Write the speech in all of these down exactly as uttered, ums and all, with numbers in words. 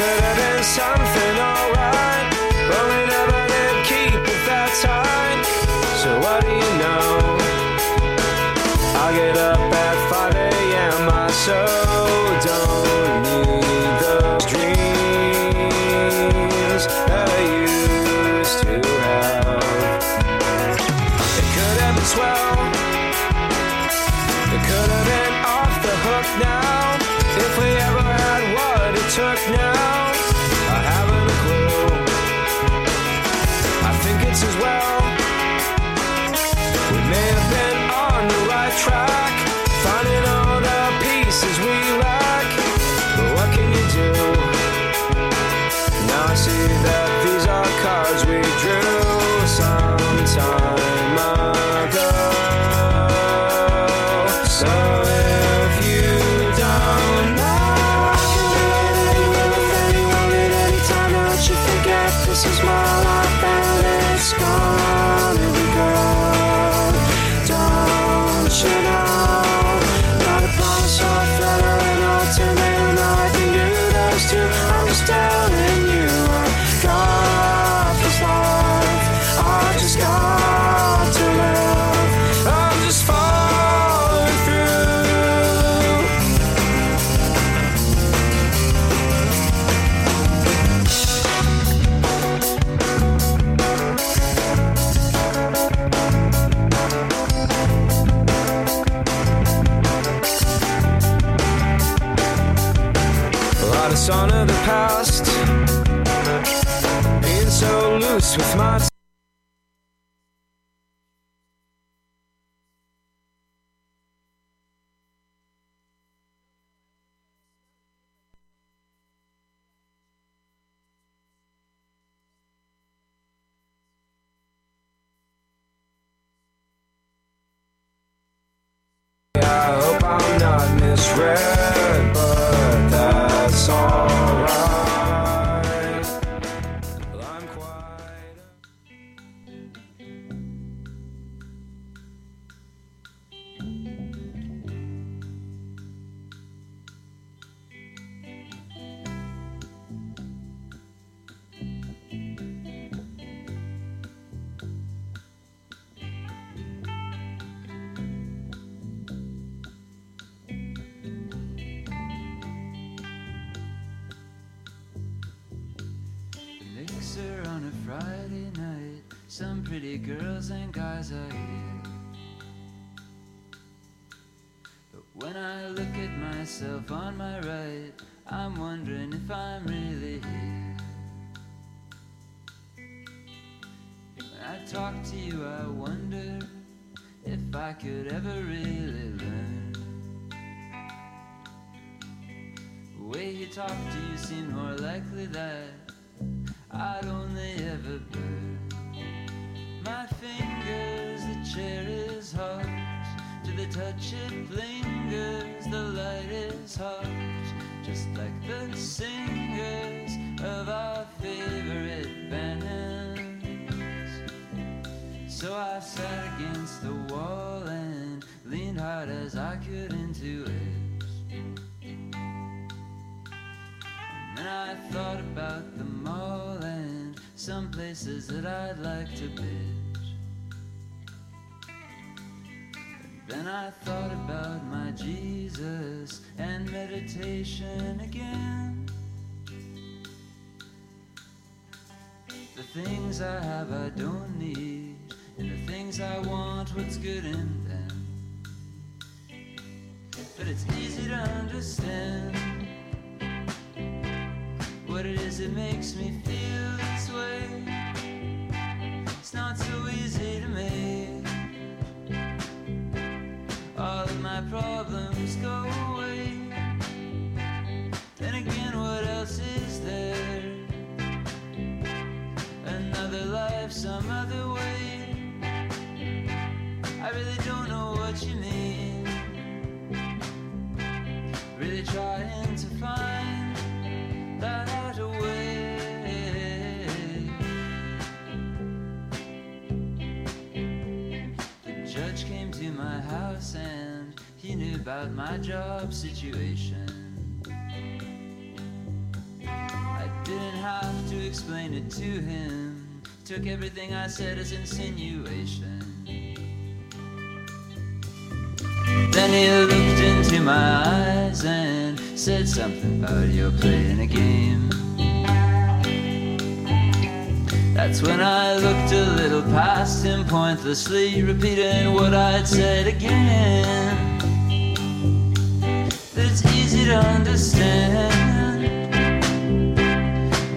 could have been something alright, but we never did keep it that tight. So what do you know? I get up at five a.m. I so don't need those dreams that I used to have. It could have been swell. It could have been off the hook now. If we ever had what it took now, I haven't a clue. I think it's as well. We may have been on the right track, finding all the pieces we lack. But what can you do? Now I see that these are cards we drew some time ago. So this is my life and it's gone and we go. Don't you know? Not a promise or feather and ultimately nothing to those two. I'm just telling you I got this life, I just got to live. I'm just falling through. Dishonor the past, being so loose with my t- I hope I'm not misread, but that's all right. Well, I'm quite some pretty girls and guys are here. But when I look at myself on my right, I'm wondering if I'm really here. When I talk to you, I wonder if I could ever really learn. The way you talk to you seemed more likely that I'd only ever burn. My fingers, the chair is hot, to the touch it lingers, the light is hot, just like the singers of our favorite bands. So I sat against the wall and leaned hard as I could into it. And I thought about the mall and some places that I'd like to visit. Then I thought about my Jesus and meditation again. The things I have I don't need, and the things I want, what's good in them. But it's easy to understand what it is that makes me feel this way. It's not so easy to make all of my problems go away. Then again, what else is there? Another life, some other way. I really don't know what you mean. Really trying to find that away. The judge came to my house and he knew about my job situation. I explain it to him. Took everything I said as insinuation. Then he looked into my eyes and said something about your playing a game. That's when I looked a little past him, pointlessly repeating what I'd said again. That it's easy to understand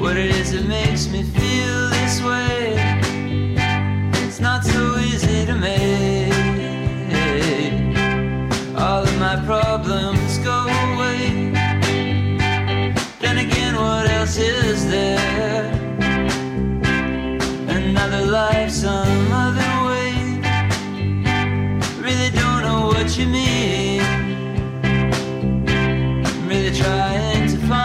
what it is that makes me feel this way. It's not so easy to make all of my problems go away. Then again, what else is there? Another life some other way. Really don't know what you mean. Really trying to find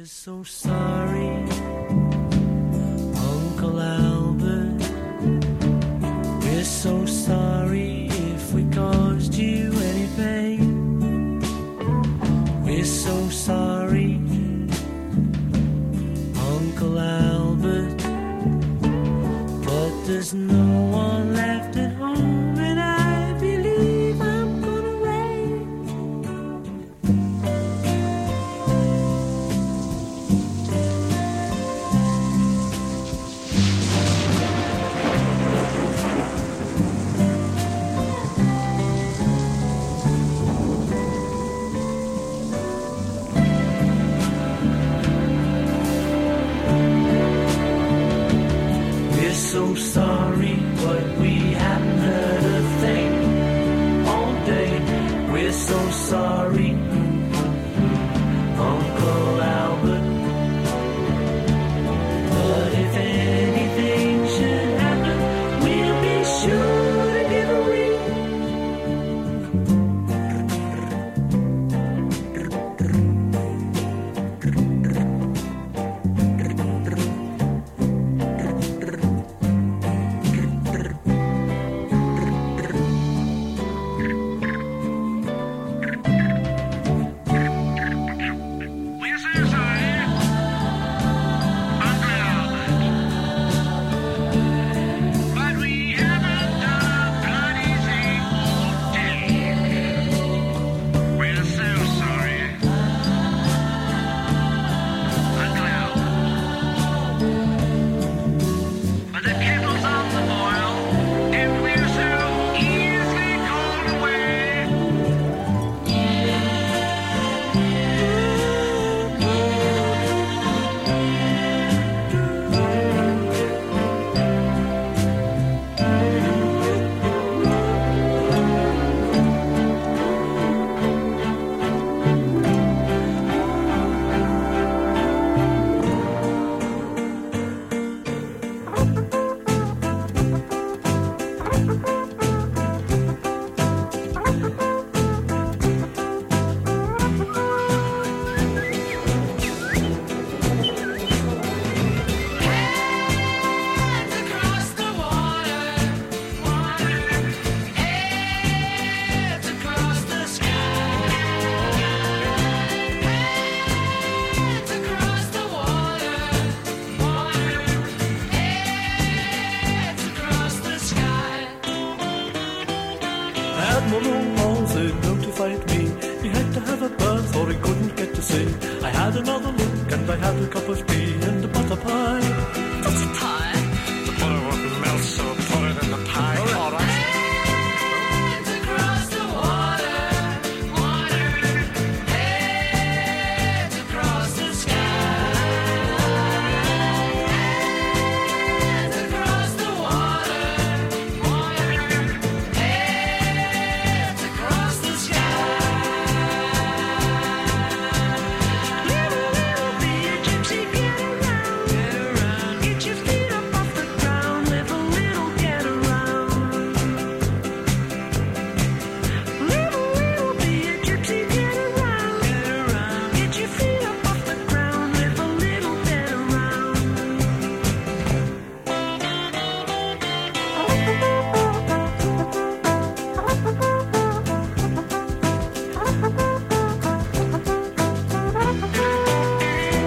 is so sorry, Uncle Albert. We're so sorry if we caused you any pain. We're so sorry, Uncle Albert. But there's no one left at home, and I believe I'm gonna rain. We're so sorry, but we haven't heard a thing all day. We're so sorry, Uncle Albert. But if anything should happen, we'll be sure to give a ring. This is I, Uncle Albert. But we haven't done a bloody thing all day. We're so sorry, Uncle Albert. But the kettle's on the boil, and we're so easily called away. Hands across the water, water. Hands across the sky, hands across the water, water. Hands across the sky. Admiral Halsey notified me he had to have a bath or he couldn't get to sea. I had another look and I had a cup of tea and a butter pie. That's a tie. The butter wouldn't melt, so I put it in the pie. All right. Hands across the water, water. Hands across the sky. Hands across the water, water. Hands across the sky. Little, little be a gypsy, get around, get around. Get your feet up off the ground, live a little, get around. Little, little be a gypsy, get around, get around. Get your feet up off the ground, live a little, get around. Hands across the water, water. Hands across the sky. Hands across the water, water. Hands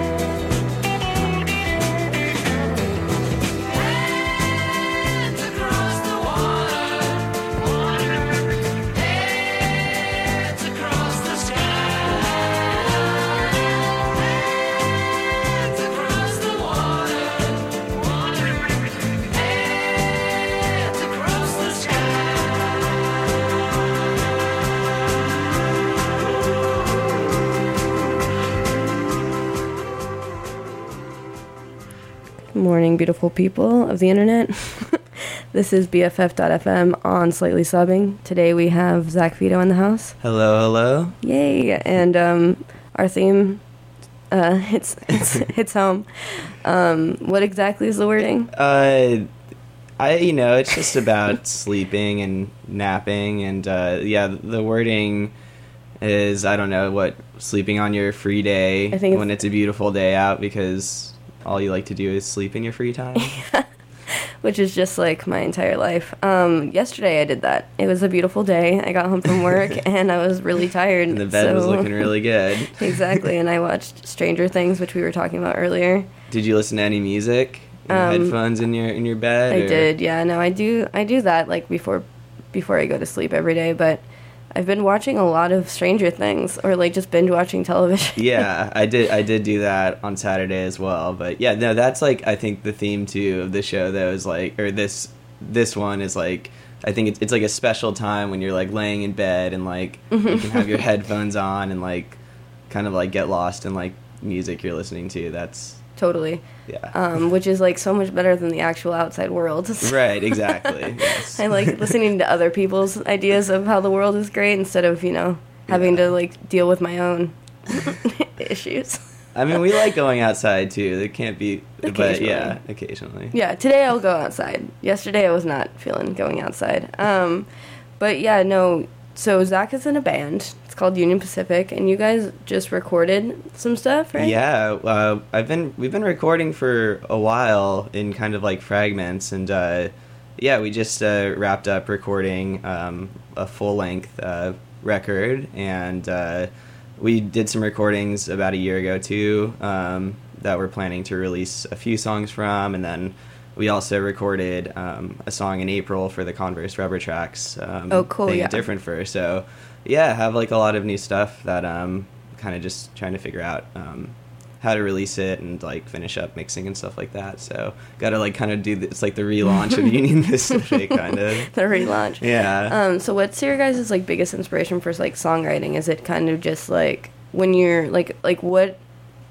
across the Morning, beautiful people of the internet. This is B F F dot F M on Slightly Subbing. Today we have Zach Vito in the house. Hello, hello. Yay! And um, our theme uh, hits, hits hits home. Um, what exactly is the wording? Uh, I you know it's just about sleeping and napping and uh, yeah, the wording is, I don't know, what, sleeping on your free day I think when it's, it's a beautiful day out because all you like to do is sleep in your free time. Which is just, like, my entire life. Um, yesterday I did that. It was a beautiful day. I got home from work, and I was really tired. And the bed so... was looking really good. Exactly, and I watched Stranger Things, which we were talking about earlier. Did you listen to any music? Your um, headphones in your in your bed? I or? did, yeah. No, I do I do that, like, before before I go to sleep every day, but I've been watching a lot of Stranger Things, or, like, just binge-watching television. Yeah, I did I did do that on Saturday as well. But, yeah, no, that's, like, I think the theme, too, of this show, though, is, like, or this this one is, like, I think it's, it's like, a special time when you're, like, laying in bed and, like, mm-hmm. you can have your headphones on and, like, kind of, like, get lost in, like, music you're listening to. That's... Totally. Yeah. Um, which is, like, so much better than the actual outside world. Right, exactly. Yes. I like listening to other people's ideas of how the world is great instead of, you know, having yeah. to, like, deal with my own issues. I mean, we like going outside, too. There can't be... But, yeah, occasionally. Yeah, today I'll go outside. Yesterday I was not feeling going outside. Um, but, yeah, no... So, Zach is in a band. It's called Union Pacific, and you guys just recorded some stuff, right? Yeah. Uh, I've been we've been recording for a while in kind of, like, fragments, and, uh, yeah, we just uh, wrapped up recording um, a full-length uh, record, and uh, we did some recordings about a year ago, too, um, that we're planning to release a few songs from, and then... We also recorded um, a song in April for the Converse Rubber Tracks. Um, oh, cool, yeah. Different for. So, yeah, have, like, a lot of new stuff that um, kind of just trying to figure out um, how to release it and, like, finish up mixing and stuff like that. So, got to, like, kind of do... The, it's, like, the relaunch of Union Pacific, kind of. The relaunch. Yeah. Um, so, what's your guys' like, biggest inspiration for, like, songwriting? Is it kind of just, like, when you're... Like, like what...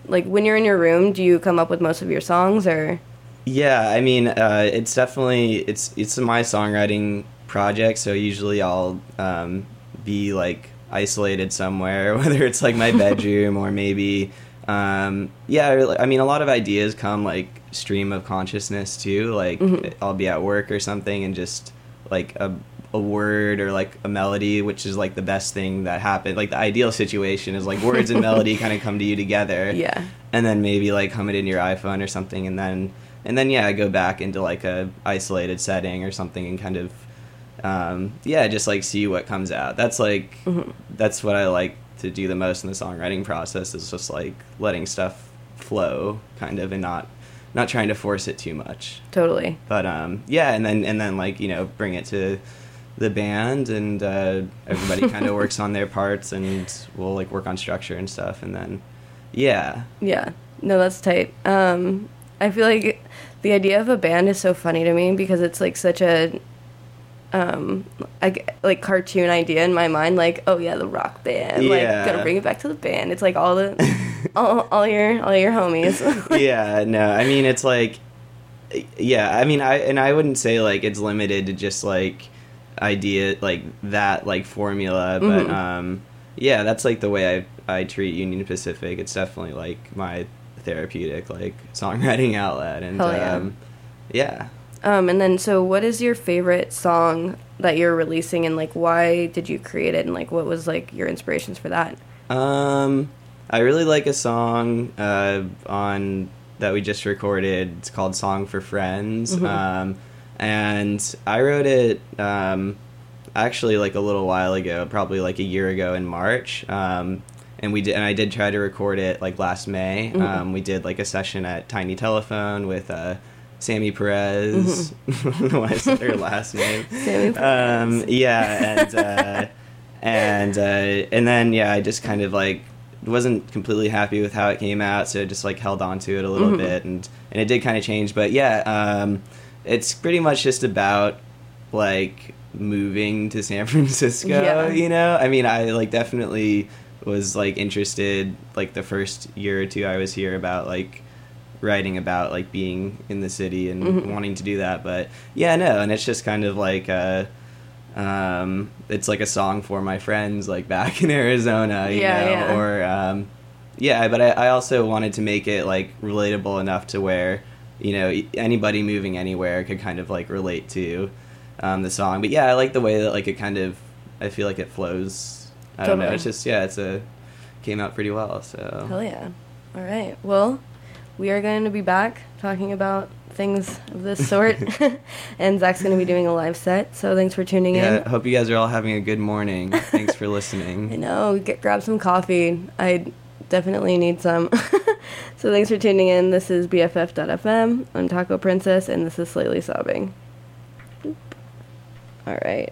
Like, when you're in your room, do you come up with most of your songs, or... Yeah, I mean, uh, it's definitely, it's it's my songwriting project, so usually I'll um, be, like, isolated somewhere, whether it's, like, my bedroom or maybe, um, yeah, I mean, a lot of ideas come, like, stream of consciousness, too, like, mm-hmm. I'll be at work or something and just, like, a, a word or, like, a melody, which is, like, the best thing that happened, like, the ideal situation is, like, words and melody kind of come to you together, yeah, and then maybe, like, hum it in your iPhone or something, and then... And then, yeah, I go back into, like, a isolated setting or something and kind of, um, yeah, just, like, see what comes out. That's, like, mm-hmm. that's what I like to do the most in the songwriting process is just, like, letting stuff flow, kind of, and not not trying to force it too much. Totally. But, um, yeah, and then, and then like, you know, bring it to the band, and uh, everybody kind of works on their parts, and we'll, like, work on structure and stuff, and then, yeah. Yeah. No, that's tight. Um I feel like the idea of a band is so funny to me because it's, like, such a, um, I, like, cartoon idea in my mind. Like, oh, yeah, the rock band. Yeah. Like, gotta bring it back to the band. It's, like, all the, all, all your, all your homies. Yeah, no, I mean, it's, like, yeah, I mean, I, and I wouldn't say, like, it's limited to just, like, idea, like, that, like, formula, but, mm-hmm. um, yeah, that's, like, the way I, I treat Union Pacific. It's definitely, like, my... therapeutic, like, songwriting outlet, and yeah. um yeah um and then so what is your favorite song that you're releasing, and, like, why did you create it, and, like, what was, like, your inspirations for that? um I really like a song uh on that we just recorded. It's called Song for Friends. Mm-hmm. Um and I wrote it um actually, like, a little while ago, probably, like, a year ago in March. um And we did, and I did try to record it, like, last May. Mm-hmm. Um, we did, like, a session at Tiny Telephone with uh, Sammy Perez. Mm-hmm. I don't know why I said her last name. Sammy Perez. Um, yeah, and uh, and uh, and then yeah, I just kind of, like, wasn't completely happy with how it came out, so just, like, held on to it a little mm-hmm. bit, and and it did kind of change. But yeah, um, it's pretty much just about, like, moving to San Francisco. Yeah. You know, I mean, I, like, definitely. Was, like, interested, like, the first year or two I was here about, like, writing about, like, being in the city and mm-hmm. wanting to do that, but yeah, no, and it's just kind of, like, uh um it's, like, a song for my friends, like, back in Arizona, you yeah, know yeah. or um yeah but I, I also wanted to make it, like, relatable enough to where, you know, anybody moving anywhere could kind of, like, relate to um the song. But yeah, I like the way that, like, it kind of, I feel like it flows I totally. don't know. It's just, yeah, it's a, came out pretty well, so. Hell yeah. All right. Well, we are going to be back talking about things of this sort, and Zach's going to be doing a live set, so thanks for tuning yeah, in. I hope you guys are all having a good morning. Thanks for listening. I know. Get, grab some coffee. I definitely need some. So thanks for tuning in. This is B F F dot F M. I'm Taco Princess, and this is Slightly Sobbing. Boop. All right.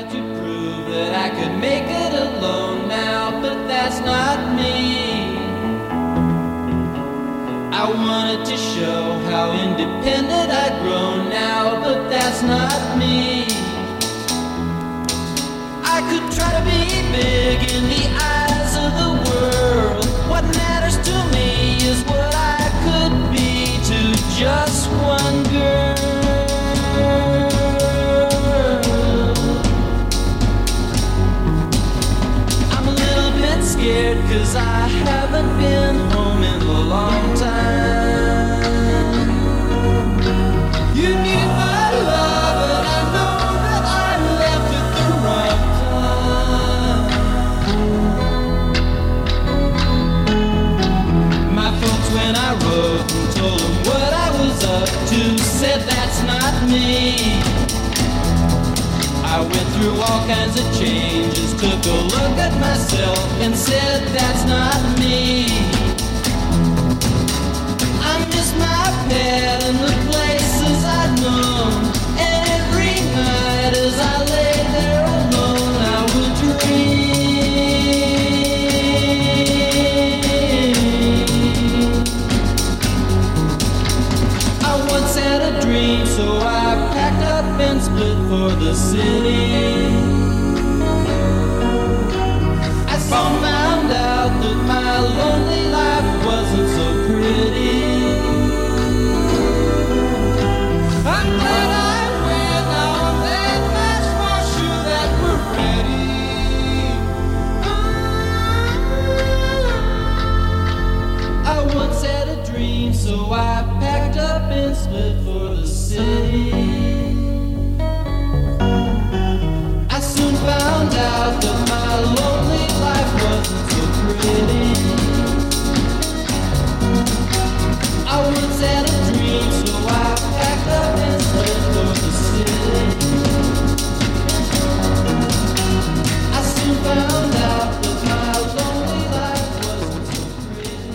A scared 'cause I haven't been home in a long time. You need my love, and I know that I left at the wrong time. My folks, when I wrote and told them what I was up to, said that's not me. I went through all kinds of changes, took a look at myself and said that's not me. I miss my pet and the places I'd known, and every night as I lay there alone I would dream. I once had a dream, so I packed up and split for the city. I soon found out that my lonely life wasn't so pretty. I'm glad I went on that last wash sure that we're ready. I once had a dream, so I packed up and split for the city. Found out that my lonely life wasn't so pretty. I once had a dream, so I packed up and fled for the city. I soon found out that my lonely life wasn't so pretty.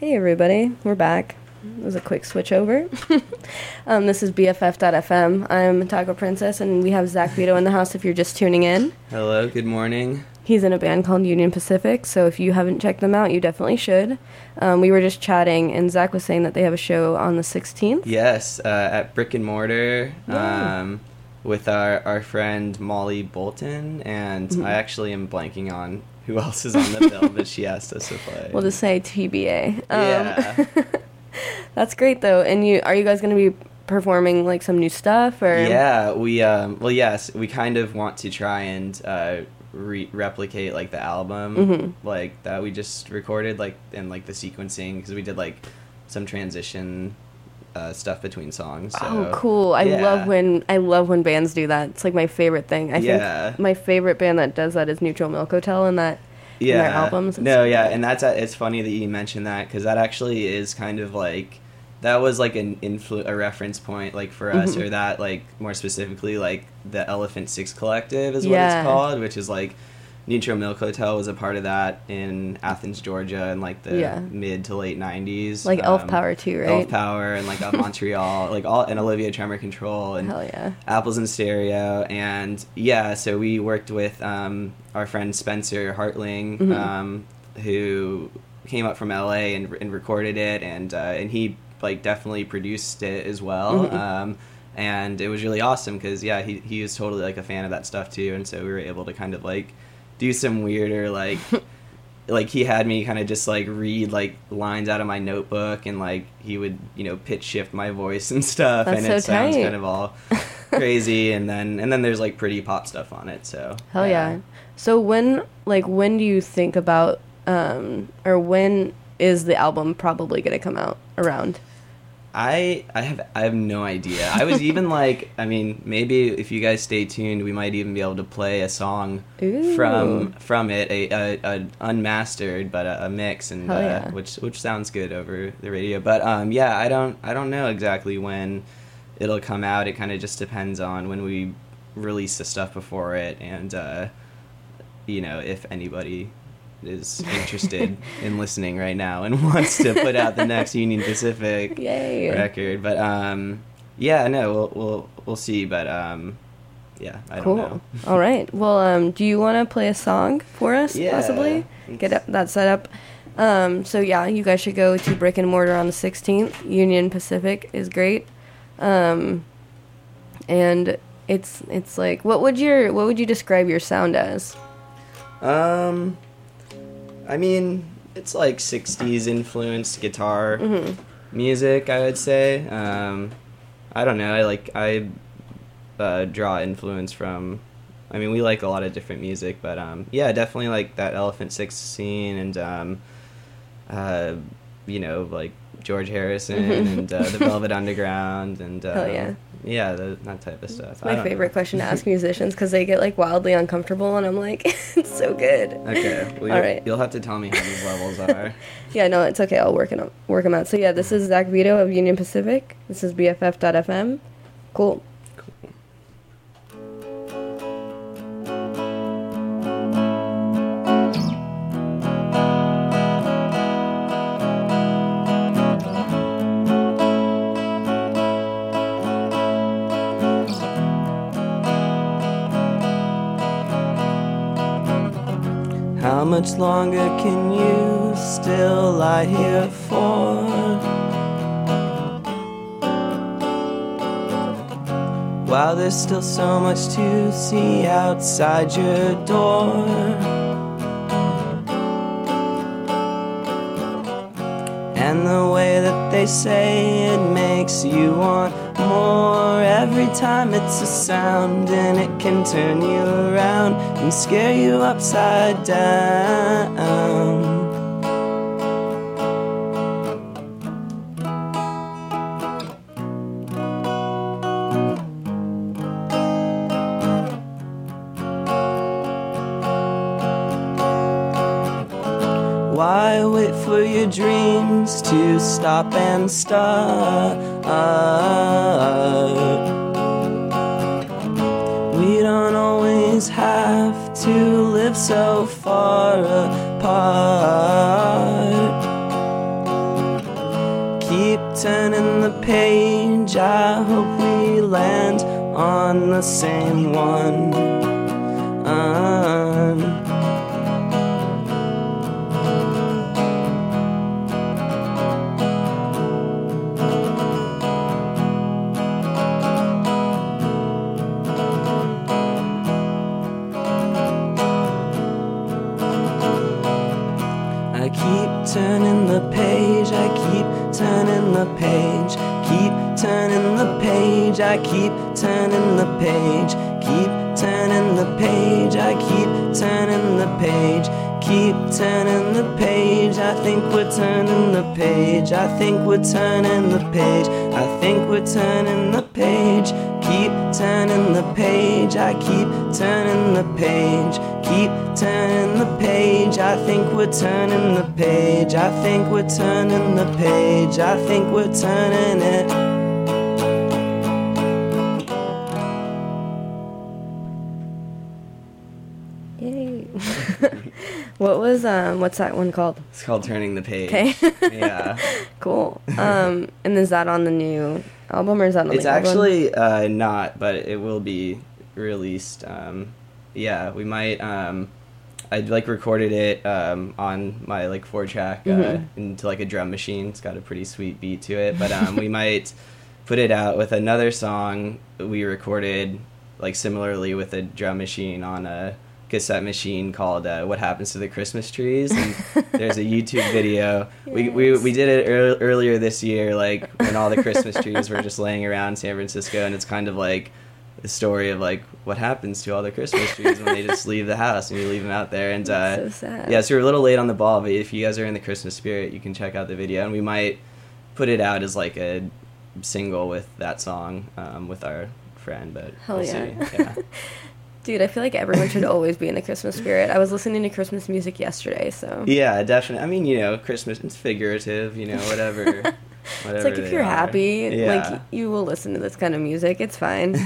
Hey everybody, we're back. It was a quick switch over. um, this is B F F dot F M. I'm Taco Princess, and we have Zach Vito in the house if you're just tuning in. Hello, good morning. He's in a band called Union Pacific, so if you haven't checked them out, you definitely should. Um, we were just chatting, and Zach was saying that they have a show on the sixteenth. Yes, uh, at Brick and Mortar um, with our, our friend Molly Bolton, and mm-hmm. I actually am blanking on who else is on the bill, but she asked us to play. We'll just say T B A. Um, yeah. That's great, though. And you are you guys going to be performing, like, some new stuff? Or Yeah, we, um, well, yes, we kind of want to try and uh, re- replicate, like, the album, mm-hmm. like, that we just recorded, like, and, like, the sequencing, because we did, like, some transition Uh, stuff between songs. So. Oh, cool! I yeah. love when I love when bands do that. It's like my favorite thing. I yeah. think my favorite band that does that is Neutral Milk Hotel, and that yeah, in their albums. It's no, yeah, and that's it's funny that you mentioned that because that actually is kind of like that was like an influ- a reference point like for us, mm-hmm. or that like more specifically like the Elephant Six Collective is what yeah. it's called, which is like Neutral Milk Hotel was a part of that in Athens, Georgia in, like, the yeah. mid to late nineties. Like um, Elf Power, too, right? Elf Power and, like, Montreal, like, all, and Olivia Tremor Control and Hell yeah. Apples in Stereo. And, yeah, so we worked with um, our friend Spencer Hartling, mm-hmm. um, who came up from L A and, and recorded it. And, uh, and he, like, definitely produced it as well. Mm-hmm. Um, and it was really awesome because, yeah, he, he was totally, like, a fan of that stuff, too. And so we were able to kind of, like, do some weirder, like, like he had me kind of just, like, read, like, lines out of my notebook, and, like, he would, you know, pitch shift my voice and stuff. That's and so it sounds tight. Kind of all crazy, and then and then there's, like, pretty pop stuff on it, so. Hell yeah. yeah. So when, like, when do you think about, um, or when is the album probably going to come out around? I I have I have no idea. I was even like, I mean, maybe if you guys stay tuned, we might even be able to play a song Ooh. from from it, a, a, a unmastered but a, a mix, and uh, yeah. which which sounds good over the radio. But um, yeah, I don't I don't know exactly when it'll come out. It kind of just depends on when we release the stuff before it, and uh, you know, if anybody is interested in listening right now and wants to put out the next Union Pacific Yay. record, but um, yeah, no, we'll we'll we'll see, but um, yeah, I cool. don't know. All right, well, um, do you want to play a song for us? Yeah, possibly get up, that set up. Um, so yeah, you guys should go to Brick and Mortar on the sixteenth. Union Pacific is great, um, and it's it's like what would your what would you describe your sound as? Um. I mean, it's like sixties influenced guitar mm-hmm. music, I would say. Um, I don't know. I like I uh, draw influence from. I mean, we like a lot of different music, but um, yeah, definitely like that Elephant Six scene and um, uh, you know, like George Harrison mm-hmm. and uh, the Velvet Underground and uh, Hell yeah, yeah, the, that type of stuff. It's my favorite know. question to ask musicians because they get like wildly uncomfortable, and I'm like, it's so good. Okay, well, all right, you'll have to tell me how these levels are. Yeah, no, it's okay. I'll work it work them out. So yeah, this is Zach Vito of Union Pacific. This is B F F dot F M. Cool. Cool. How much longer can you still lie here for? While there's still so much to see outside your door, and the way that they say it makes you want more. Every time it's a sound, and it can turn you around and scare you upside down. Why wait for your dreams to stop and start? We don't always have to live so far apart. turning the page. I hope we land on the same one. Uh-huh. Turning the page, I keep turning the page. Keep turning the page, I keep turning the page. Keep turning the page, I keep turning the page. Keep turning the page, I think we're turning the page. I think we're turning the page. I think we're turning the page. Keep turning the page, I keep turning the page. Keep turning the page, I think we're turning the page. I think we're turning the page, I think we're turning it. What was, um, what's that one called? It's called Turning the Page. Okay. Yeah. Cool. Um, and is that on the new album or is that on it's the album? It's actually uh, not, but it will be released. Um, yeah, we might, um, I like recorded it um, on my like four track uh, mm-hmm. into like a drum machine. It's got a pretty sweet beat to it, but um, we might put it out with another song we recorded like similarly with a drum machine on a cassette machine called uh, What Happens to the Christmas Trees, and there's a YouTube video. Yes. we, we we did it ear- earlier this year, like when all the Christmas trees were just laying around San Francisco, and it's kind of like the story of like what happens to all the Christmas trees when they just leave the house and you leave them out there. And that's uh so sad. Yeah, so we're a little late on the ball, but if you guys are in the Christmas spirit, you can check out the video, and we might put it out as like a single with that song um with our friend, but hell we'll yeah, see. Yeah. Dude, I feel like everyone should always be in the Christmas spirit. I was listening to Christmas music yesterday, so... Yeah, definitely. I mean, you know, Christmas is figurative, you know, whatever. whatever it's like, if you're are. happy, yeah. like, you will listen to this kind of music. It's fine.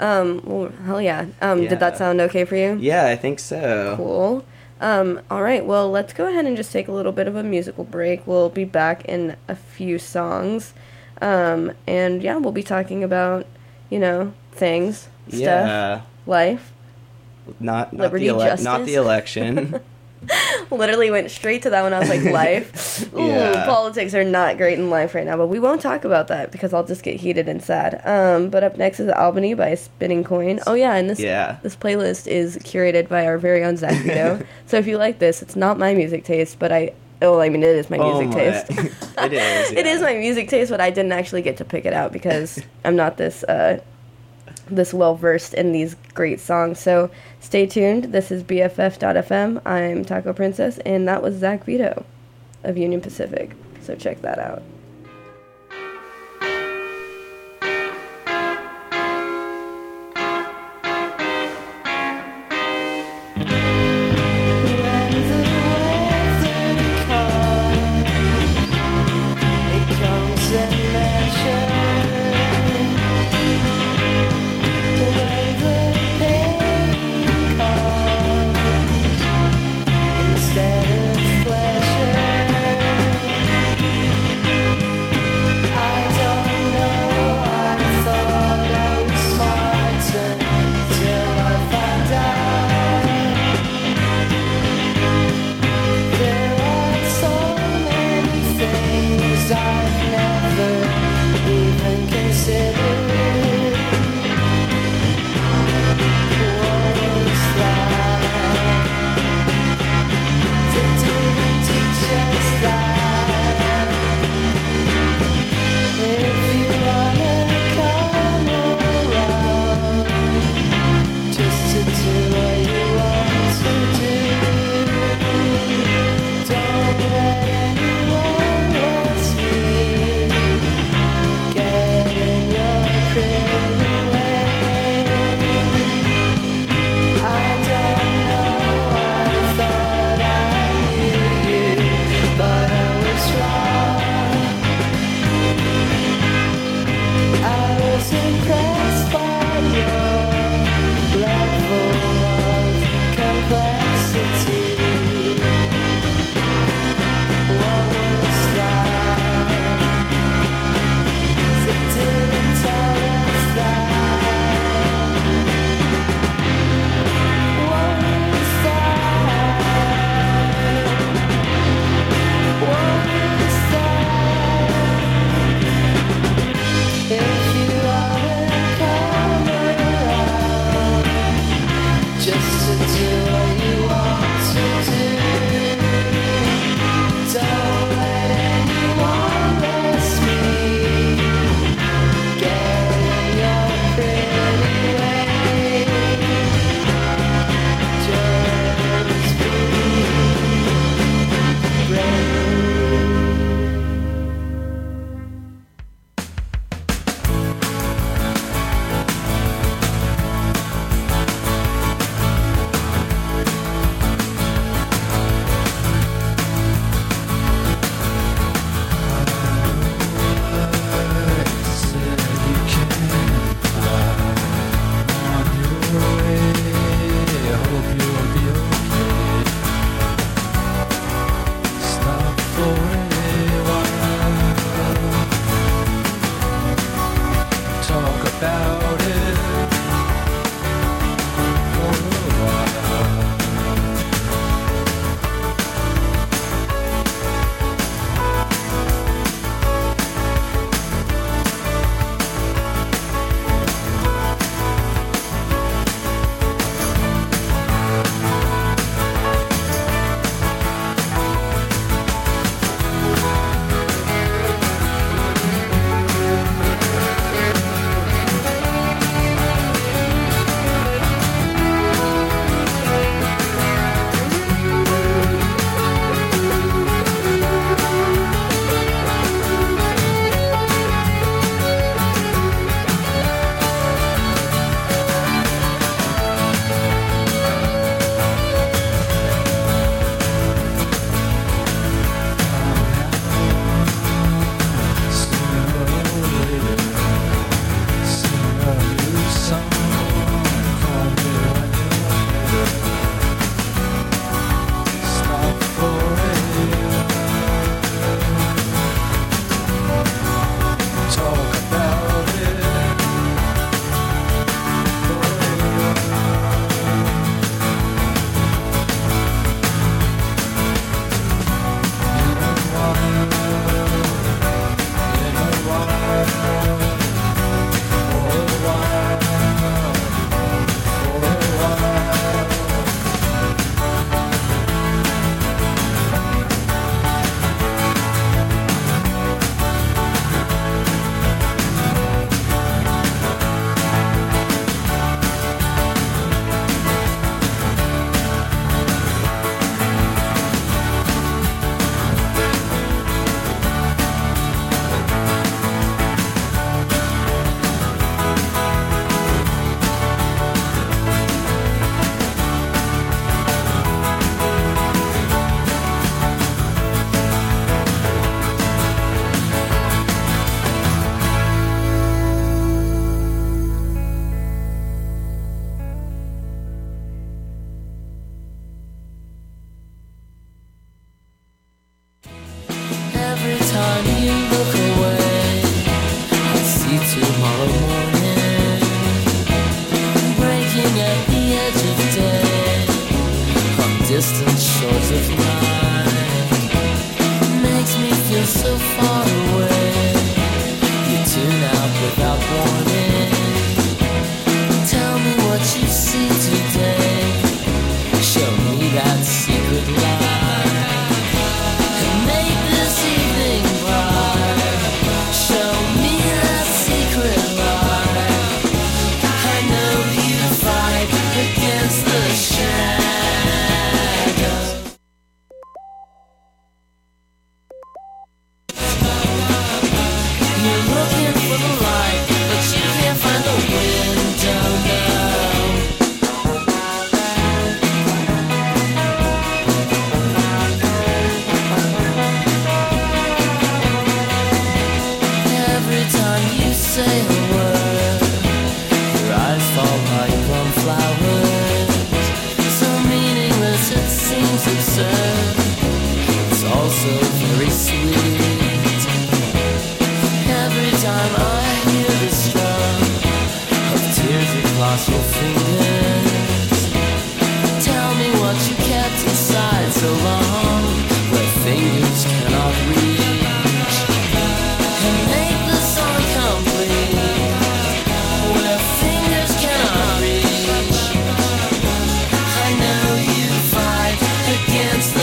um, well, hell yeah. Um, yeah. Did that sound okay for you? Yeah, I think so. Cool. Um, all right, well, let's go ahead and just take a little bit of a musical break. We'll be back in a few songs. Um, and, yeah, we'll be talking about, you know, things, stuff. Yeah. Life, not not liberty, the ele- justice, not the election. Literally went straight to that one. I was like, life. Ooh, yeah. Politics are not great in life right now, but we won't talk about that because I'll just get heated and sad. Um, but up next is Albany by Spinning Coin. Oh yeah, and this yeah. this playlist is curated by our very own Zach Vito. So if you like this, it's not my music taste, but I. Oh, I mean, it is my music oh my. taste. It is. Yeah. It is my music taste, but I didn't actually get to pick it out because I'm not this. Uh, this well-versed in these great songs. So stay tuned. This is B F F dot F M. I'm Taco Princess, and that was Zach Vito of Union Pacific. So check that out. distant shores of mine. Makes me feel so far away. You tune out without warning. Tell me what you see today. Show me that secret light. And make this evening bright. Show me that secret light. I know you fight against the shadows. You're looking for the light, but you can't find the window now. Every time you say a word, your eyes fall like plum flowers. So meaningless it seems absurd. It's also very sweet. Every time I hear the strum of tears across your fingers, tell me what you kept inside so long, where fingers cannot reach. And make the song complete, where fingers cannot reach. I know you fight against the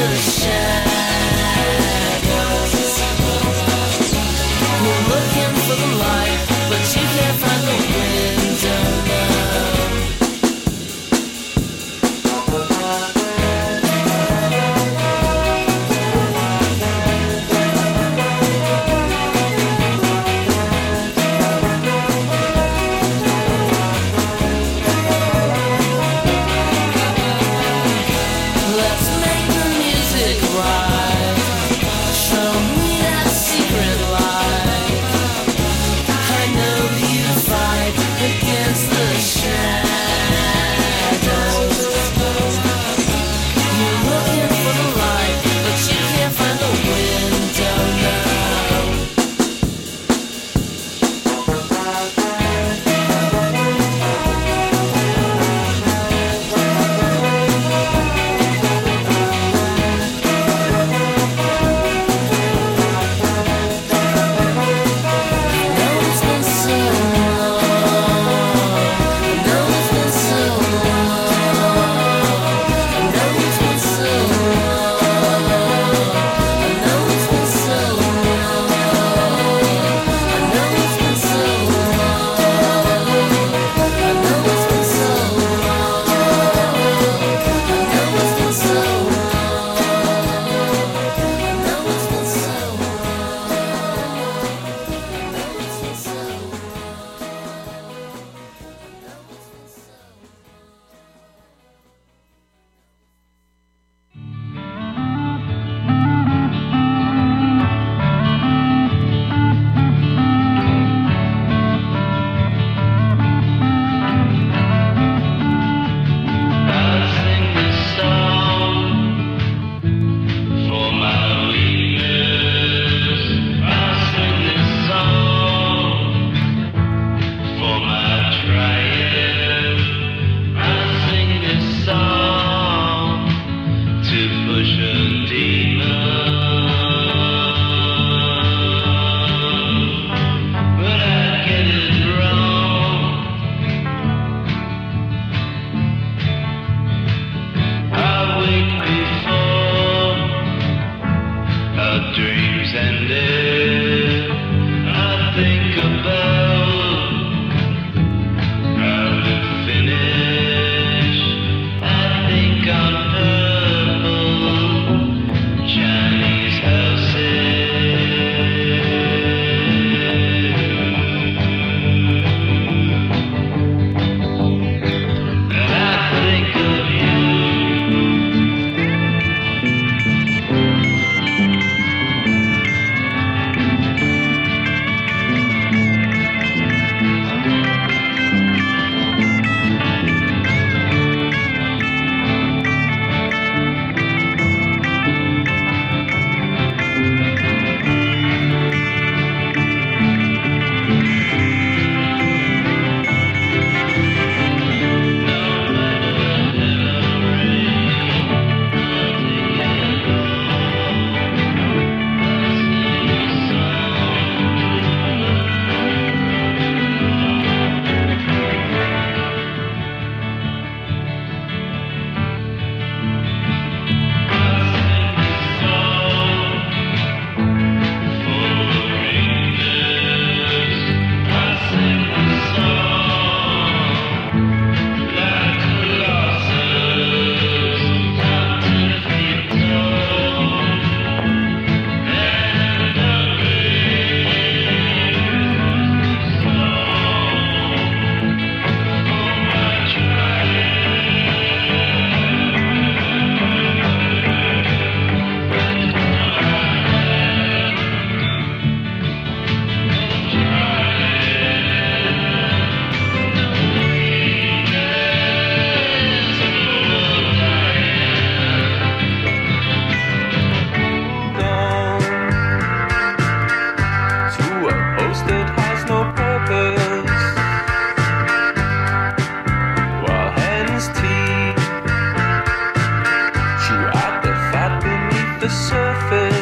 the surface.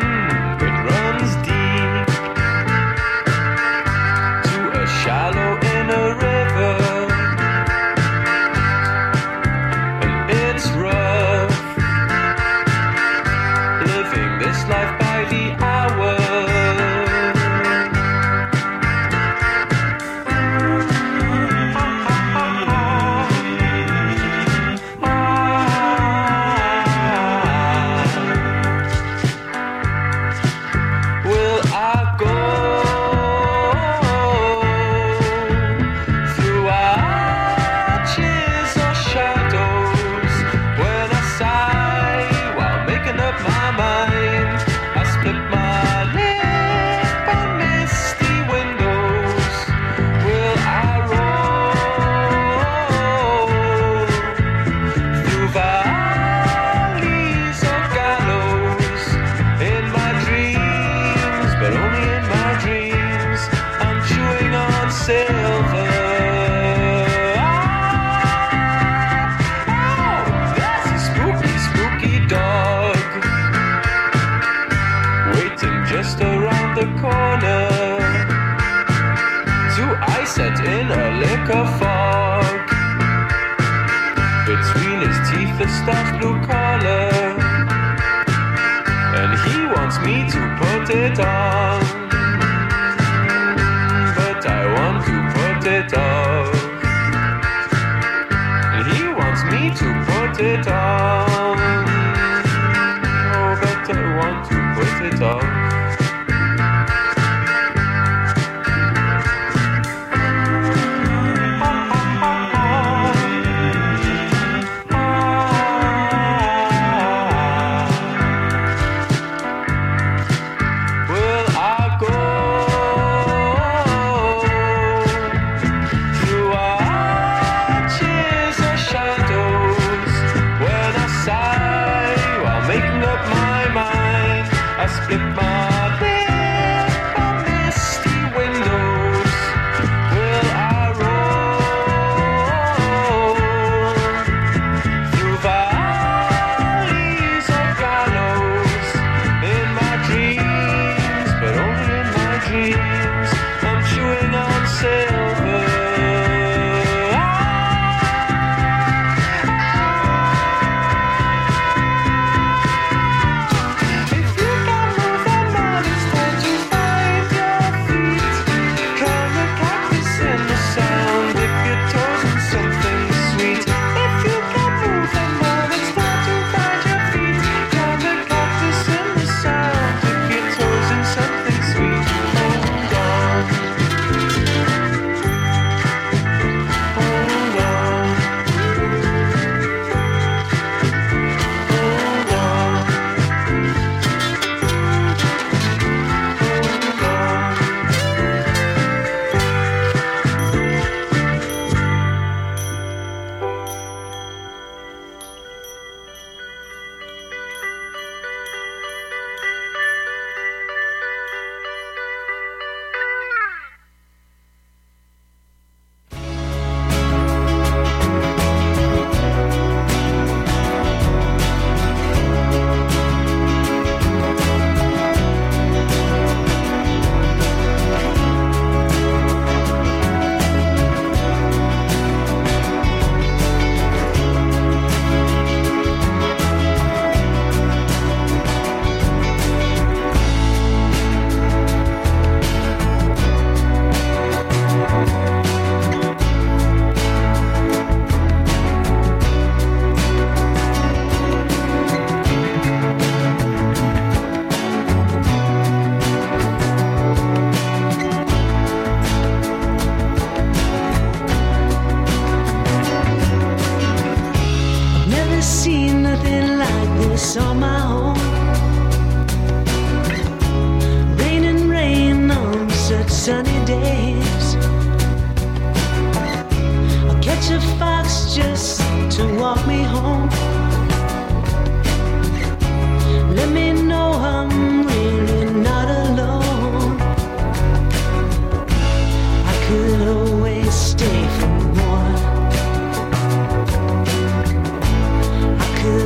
Mm, it runs deep to a shallow inner river, and it's rough living this life by the hour. A fog between his teeth, the star's blue collar, and he wants me to put it on, but I want to put it off. And he wants me to put it on, oh, but I want to put it off.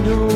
No.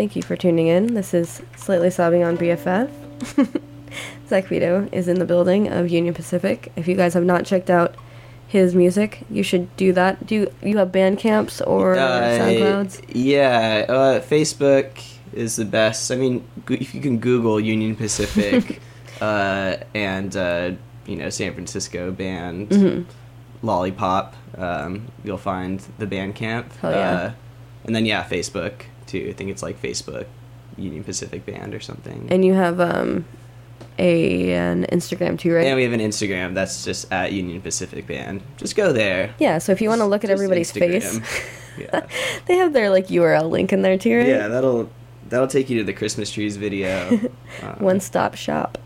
Thank you for tuning in. This is Slightly Sobbing on B F F. Zach Vito is in the building of Union Pacific. If you guys have not checked out his music, you should do that. Do you, you have band camps or uh, SoundClouds? Yeah, uh, Facebook is the best. I mean, go- if you can Google Union Pacific uh, and, uh, you know, San Francisco band, mm-hmm. Lollipop, um, you'll find the band camp. Hell yeah. Uh, and then, yeah, Facebook, too. I think it's like Facebook, Union Pacific Band or something. And you have... Um, A, an Instagram too, right? And we have an Instagram that's just at Union Pacific Band. Just go there. Yeah, so if you want to look at just everybody's Instagram. Face, yeah. They have their like U R L link in there too, right? Yeah, that'll that'll take you to the Christmas trees video. um. One stop shop.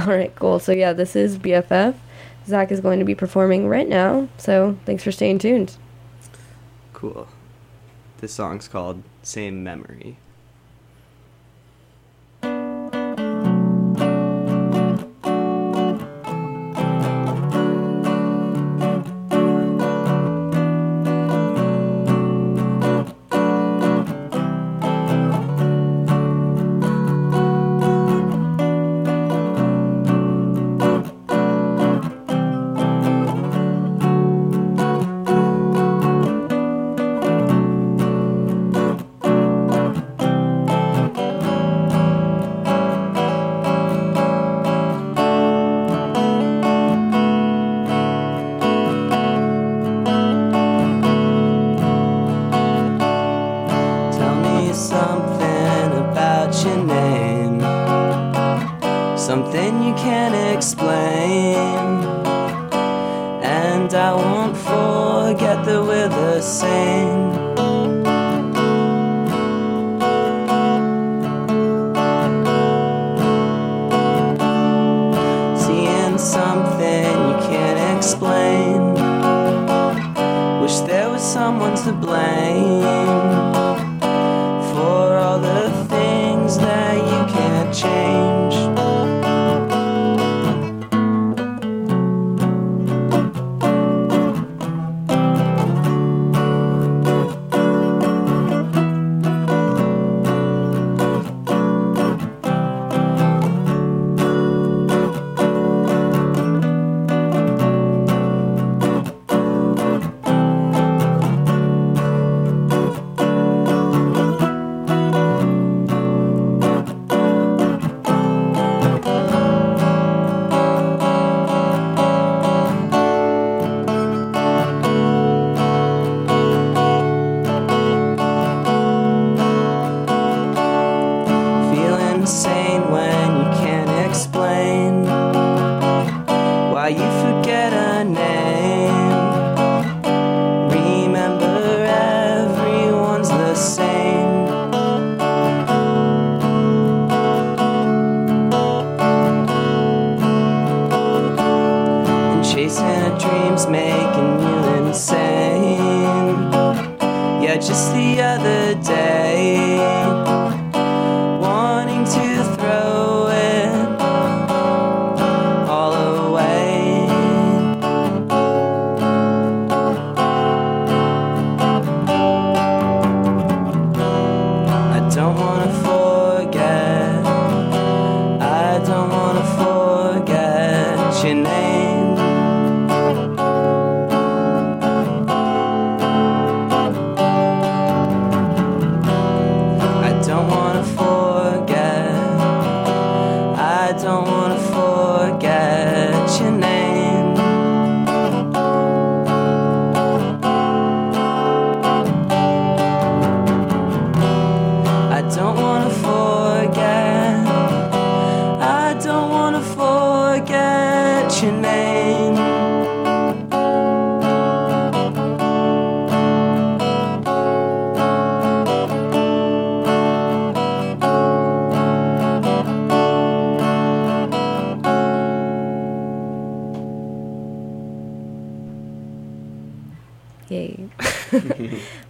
All right, cool. So yeah, this is B F F. Zach is going to be performing right now, so thanks for staying tuned. Cool. This song's called Same Memory.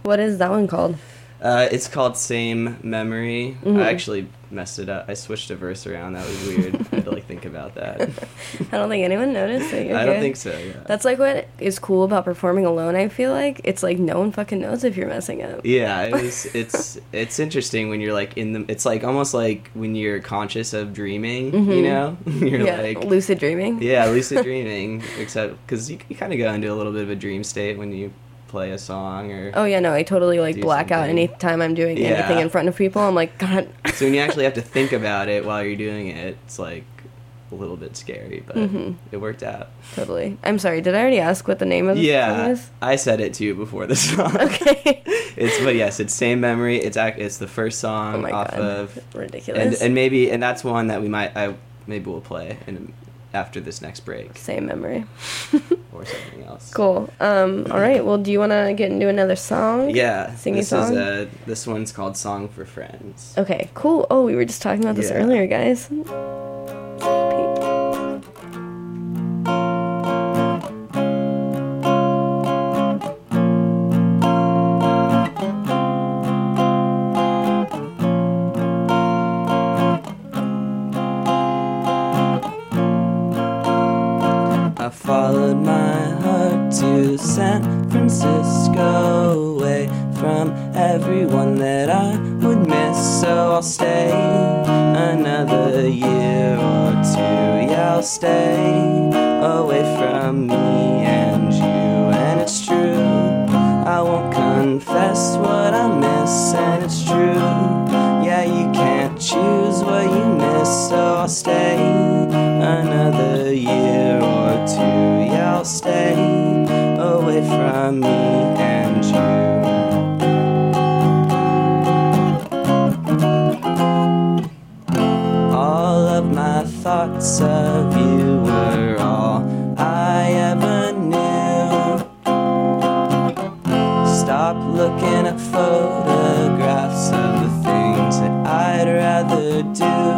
What is that one called? Uh, it's called Same Memory. Mm-hmm. I actually messed it up. I switched a verse around. That was weird. I had to, like, think about that. I don't think anyone noticed that you're I good. Don't think so, yeah. That's, like, what is cool about performing alone, I feel like. It's, like, no one fucking knows if you're messing up. Yeah, it was, it's it's interesting when you're, like, in the... It's, like, almost like when you're conscious of dreaming, mm-hmm. you know? You're, yeah, like... lucid dreaming. Yeah, lucid dreaming. Except... Because you, you kind of go into a little bit of a dream state when you... play a song or oh yeah no I totally like black something. Out any time I'm doing yeah. anything in front of people. I'm like, God. So when you actually have to think about it while you're doing it, it's like a little bit scary, but mm-hmm. it worked out totally. I'm sorry, did I already ask what the name of yeah was? I said it to you before the song. Okay. It's but yes, it's Same Memory. It's act it's the first song oh my off God. Of ridiculous and, and maybe and that's one that we might I maybe we'll play and after this next break. Same Memory. Or something else. Cool. Um, all right. Well, do you want to get into another song? Yeah. Sing a song? Is a, this one's called Song for Friends. Okay, cool. Oh, we were just talking about this yeah. earlier, guys. San Francisco, away from everyone that I would miss, so I'll stay another year or two. Yeah, I'll stay away from me and you, and it's true. I won't confess what I miss, and it's true. Yeah, you can't choose what you miss, so I'll stay another year or two. Yeah, I'll stay away from me and you. All of my thoughts of you were all I ever knew. Stop looking at photographs of the things that I'd rather do.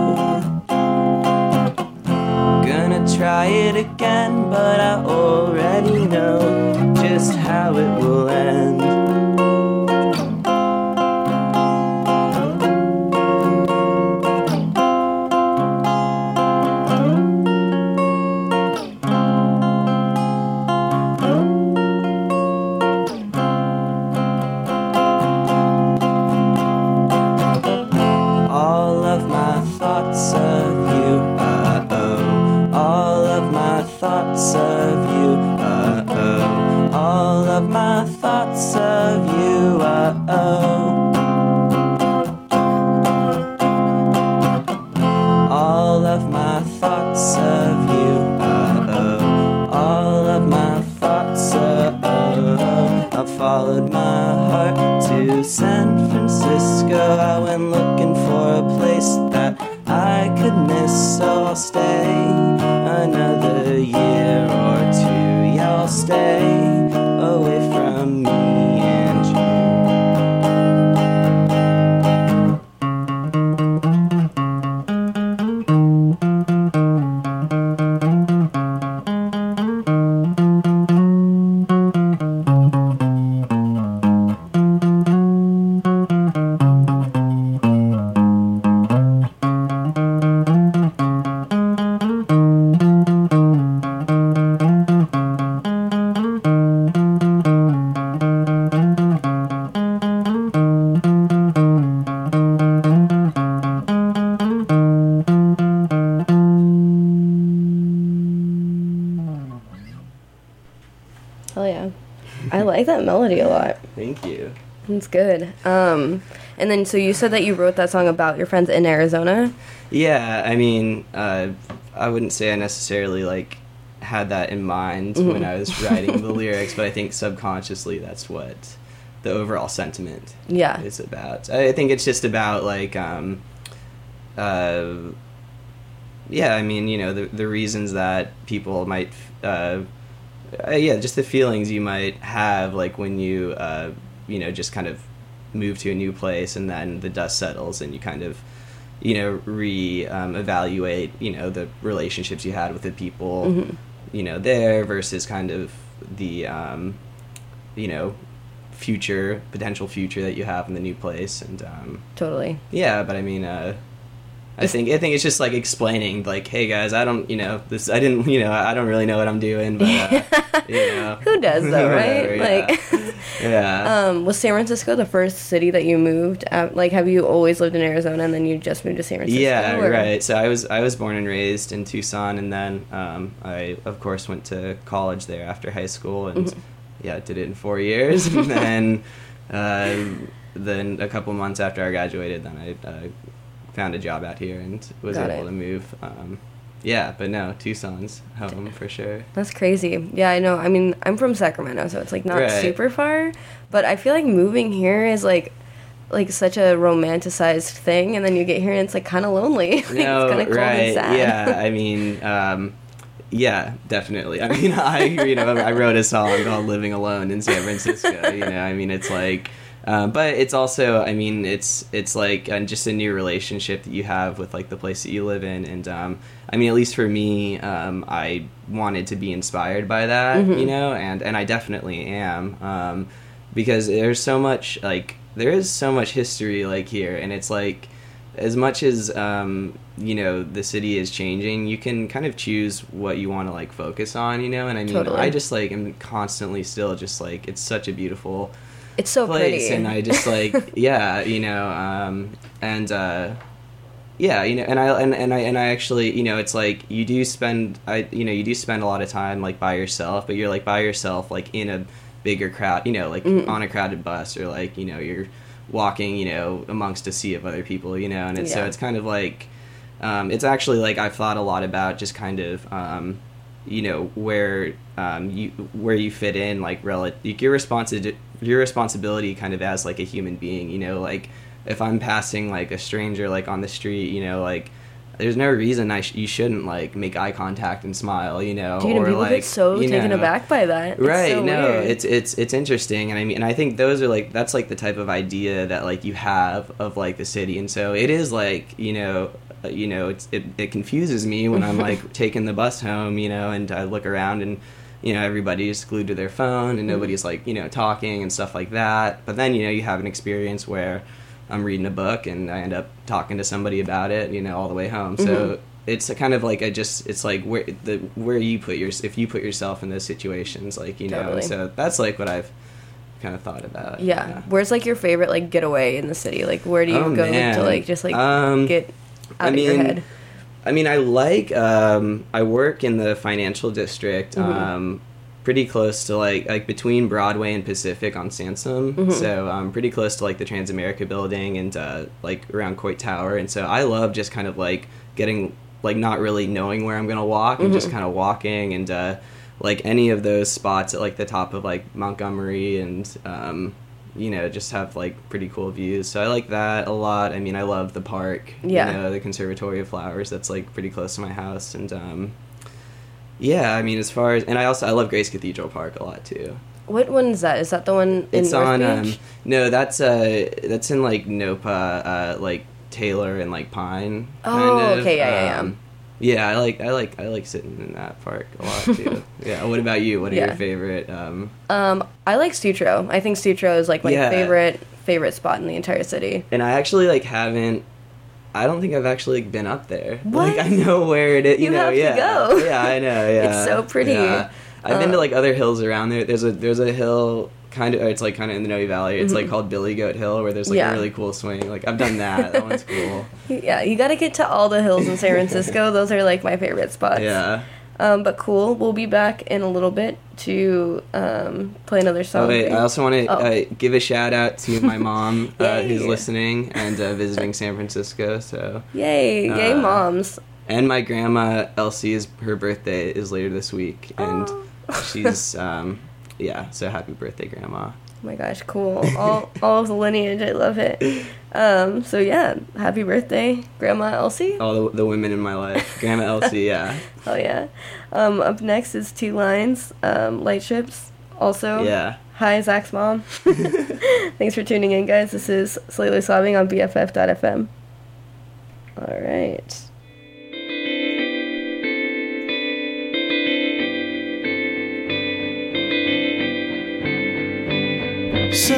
Gonna try it again, but I already know just how it will end. All of my thoughts of you, uh-oh. All of my thoughts of you, uh-oh. All of my thoughts of you, uh-oh. All of my thoughts of you, uh-oh. All of my thoughts, uh-oh. I followed my heart to San Francisco. I went looking for a place that I could miss, so I'll stay another year or two. Yeah, I'll stay away from me and melody a lot. Thank you. It's good. Um, and then, so you said that you wrote that song about your friends in Arizona? Yeah, I mean, uh, I wouldn't say I necessarily, like, had that in mind mm-hmm. when I was writing the lyrics, but I think subconsciously that's what the overall sentiment yeah. is about. I think it's just about, like, um, uh, yeah, I mean, you know, the, the reasons that people might... Uh, Uh, yeah, just the feelings you might have, like, when you, uh, you know, just kind of move to a new place and then the dust settles and you kind of, you know, re-evaluate, um, you know, the relationships you had with the people, mm-hmm. you know, there versus kind of the, um, you know, future, potential future that you have in the new place. And um, totally. Yeah, but I mean, uh, I think I think it's just like explaining, like, hey guys, I don't, you know, this, I didn't, you know, I don't really know what I'm doing, but uh, you know, who does though, right? Whatever, like, yeah. yeah. Um, was San Francisco the first city that you moved? Uh, like, have you always lived in Arizona and then you just moved to San Francisco? Yeah, or? Right. So I was I was born and raised in Tucson, and then um, I of course went to college there after high school, and mm-hmm. yeah, did it in four years, and then uh, then a couple months after I graduated, then I. Uh, found a job out here and was Got able it. to move. Um, yeah, but no, Tucson's home for sure. That's crazy. Yeah, I know. I mean, I'm from Sacramento, so it's like not right. super far, but I feel like moving here is like like such a romanticized thing, and then you get here and it's like kind of lonely. Like, no, it's kind of cold right. and sad. Yeah, I mean, um, yeah, definitely. I mean, I you know I wrote a song called "Living Alone in San Francisco." You know, I mean, it's like. Um, but it's also, I mean, it's it's like uh, just a new relationship that you have with like the place that you live in, and um, I mean, at least for me, um, I wanted to be inspired by that, mm-hmm. you know, and, and I definitely am, um, because there's so much like there is so much history like here, and it's like as much as um, you know the city is changing, you can kind of choose what you want to like focus on, you know, and I mean, totally. I just like am constantly still just like it's such a beautiful. It's so place, pretty. And I just like, yeah, you know, um, and, uh, yeah, you know, and I, and, and I, and I actually, you know, it's like, you do spend, I, you know, you do spend a lot of time like by yourself, but you're like by yourself, like in a bigger crowd, you know, like mm. on a crowded bus, or like, you know, you're walking, you know, amongst a sea of other people, you know, and it's, yeah. so it's kind of like, um, it's actually like, I've thought a lot about just kind of, um, you know, where, um, you, where you fit in, like relative, your responsibility, your responsibility kind of as like a human being, you know, like if I'm passing like a stranger like on the street, you know, like there's no reason I sh- you shouldn't like make eye contact and smile, you know. Dude, or people like get so you know, taken aback by that. Right. It's so no, weird. it's it's it's interesting, and I mean, and I think those are like that's like the type of idea that like you have of like the city, and so it is like you know, you know, it's, it it confuses me when I'm like taking the bus home, you know, and I look around and. You know, everybody's glued to their phone and nobody's like, you know, talking and stuff like that. But then, you know, you have an experience where I'm reading a book and I end up talking to somebody about it, you know, all the way home. Mm-hmm. So it's a kind of like I just it's like where the where you put your if you put yourself in those situations, like, you totally. know, so that's like what I've kind of thought about. Yeah. yeah. Where's like your favorite like getaway in the city? Like where do you oh, go man. to like just like um, get out I of mean, your head? I mean, I like, um, I work in the financial district, um, mm-hmm. pretty close to, like, like between Broadway and Pacific on Sansom, mm-hmm. so um, pretty close to, like, the Transamerica building and, uh, like, around Coit Tower, and so I love just kind of, like, getting, like, not really knowing where I'm going to walk and mm-hmm. just kind of walking and, uh, like, any of those spots at, like, the top of, like, Montgomery and, um, you know, just have, like, pretty cool views. So I like that a lot. I mean, I love the park. Yeah. You know, the Conservatory of Flowers. That's, like, pretty close to my house. And, um, yeah, I mean, as far as... And I also... I love Grace Cathedral Park a lot, too. What one is that? Is that the one in It's on... Um, no, that's, uh... That's in, like, N O P A, uh, like, Taylor and, like, Pine. Oh, kind of. okay, yeah, yeah, yeah. Um, yeah, I like I like I like sitting in that park a lot too. Yeah. What about you? What are yeah. your favorite? Um... um, I like Sutro. I think Sutro is like my yeah. favorite favorite spot in the entire city. And I actually like haven't. I don't think I've actually like, been up there. What? Like I know where it is. You, you know, have yeah, to go. Yeah, I know. Yeah, it's so pretty. Yeah. I've um, been to like other hills around there. There's a there's a hill. Kind of, it's like kind of in the Noe Valley. It's mm-hmm. like called Billy Goat Hill, where there's like yeah. a really cool swing. Like I've done that. That one's cool. Yeah, you got to get to all the hills in San Francisco. Those are like my favorite spots. Yeah. Um, but cool. We'll be back in a little bit to um, play another song. Oh, wait, I also want to oh. uh, give a shout out to my mom uh, who's listening and uh, visiting San Francisco. So yay, uh, yay, moms. And my grandma Elsie's her birthday is later this week, and oh. she's. Um, Yeah, so happy birthday, Grandma. Oh my gosh, cool. All all of the lineage, I love it. Um, so yeah, happy birthday, Grandma Elsie. All the, the women in my life. Grandma Elsie, yeah. Oh yeah. Um, up next is Two Lines, um, Light Ships, also. Yeah. Hi, Zach's mom. Thanks for tuning in, guys. This is Slightly Sobbing on B F F dot F M. All right. So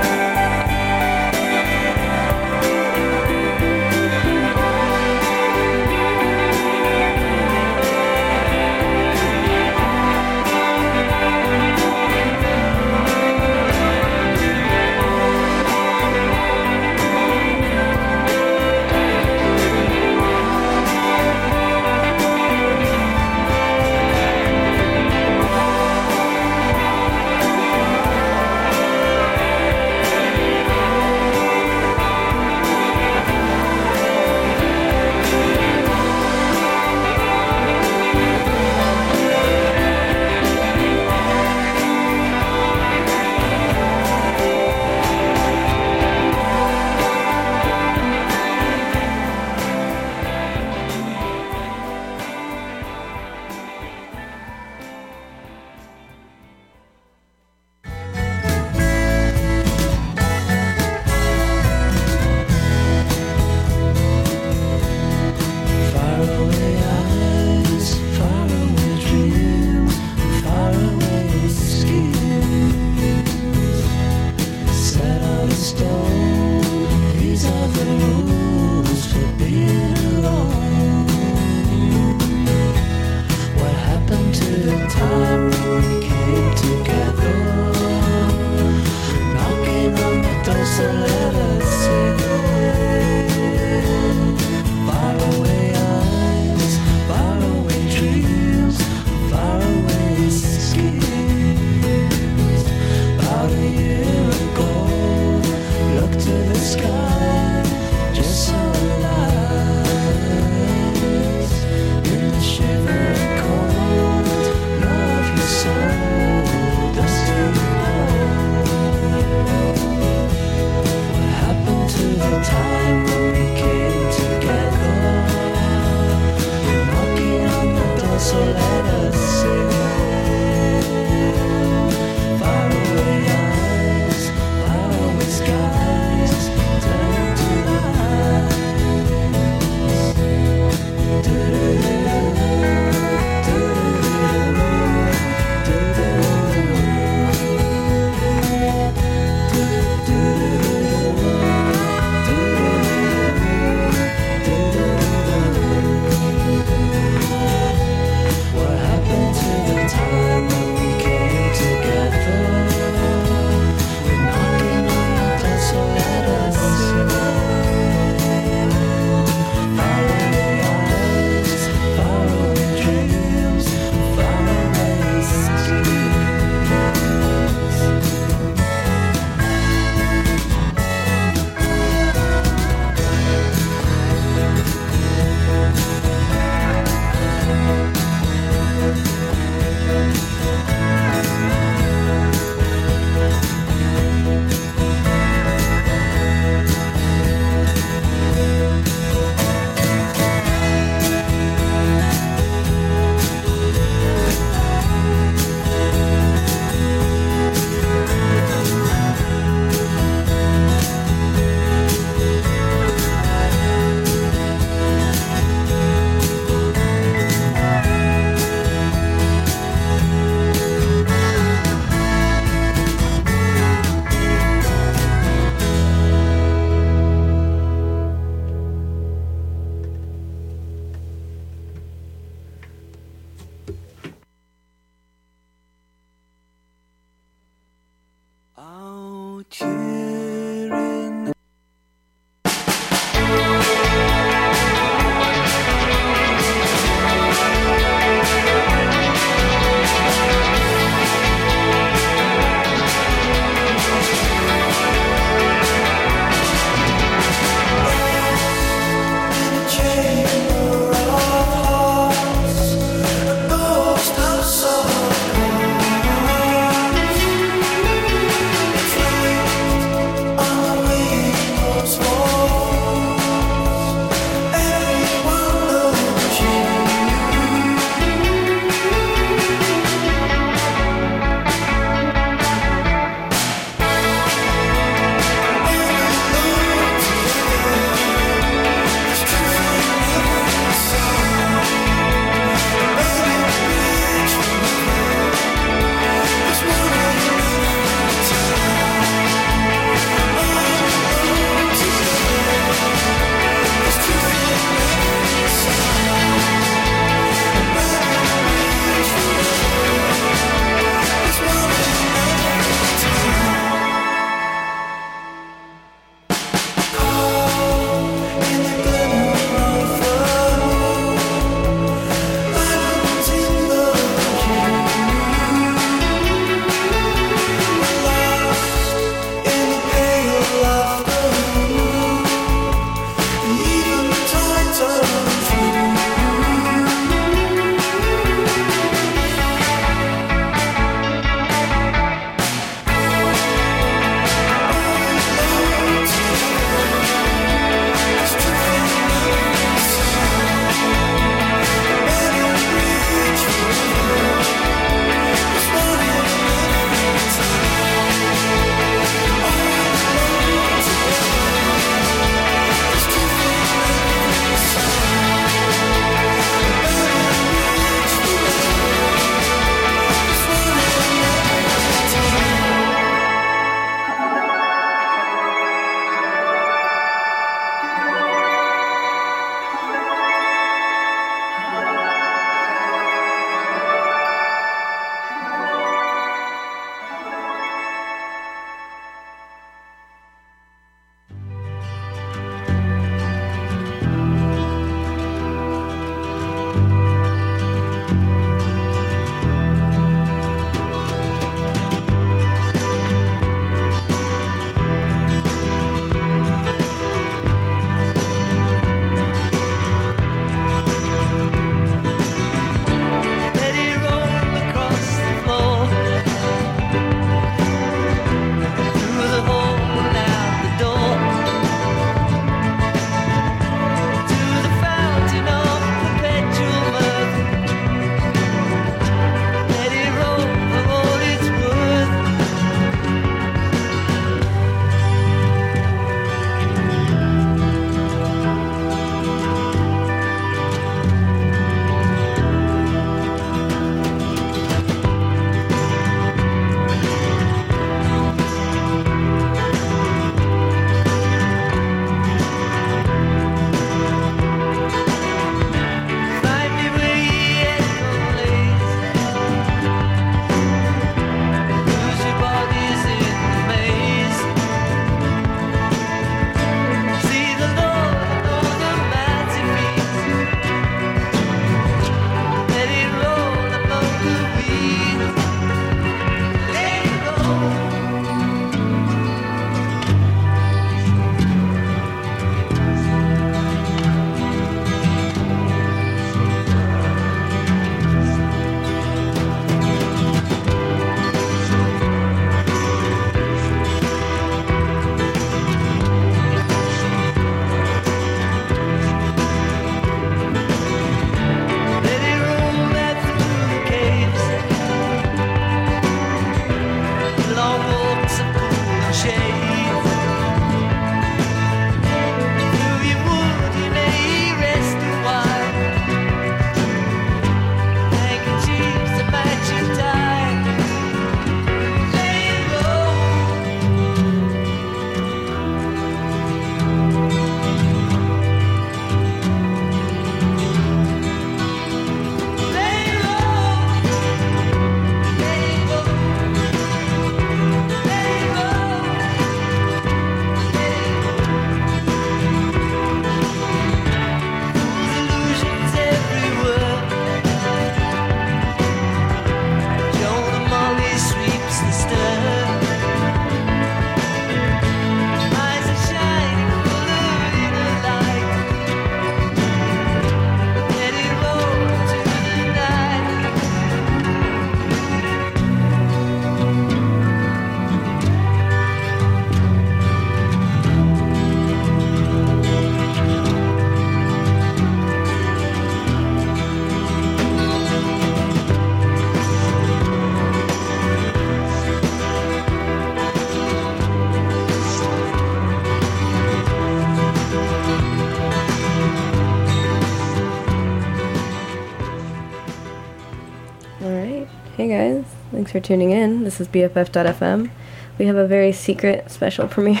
Alright, hey guys, thanks for tuning in. This is B F F dot F M. We have a very secret special premiere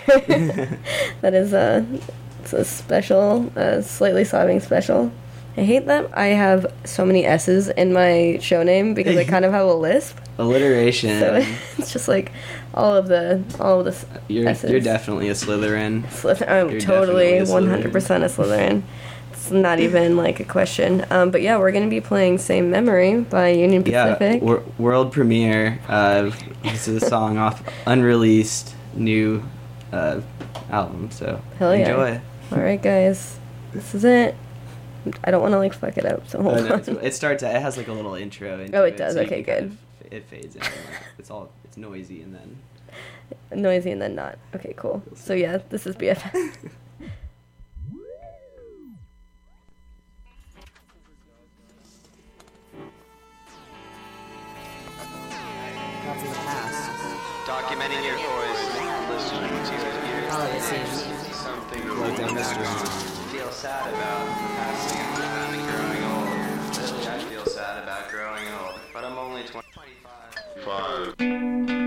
that is a, it's a special, a slightly sobbing special. I hate that I have so many S's in my show name because I kind of have a lisp. Alliteration. So it's just like all of the all of the you're, S's. You're definitely a Slytherin. Slytherin. I'm you're totally a Slytherin. one hundred percent a Slytherin. It's not even like a question. Um, but yeah, we're going to be playing Same Memory by Union Pacific. Yeah, wor- world premiere. Uh, this is a song off unreleased new uh, album. So Hell yeah. enjoy. All right, guys. This is it. I don't want to like fuck it up, so hold oh, no, on. It starts. It has like a little intro. Into oh, it does. It, so okay, good. Kind of, it fades in. Like, it's all. It's noisy and then. Noisy and then not. Okay, cool. So yeah, this is B F F. Documenting your voice, listening to it. All of it seems something low down the street. Feel sad about passing and growing old. Really, I feel sad about growing old, but I'm only twenty-five. Five.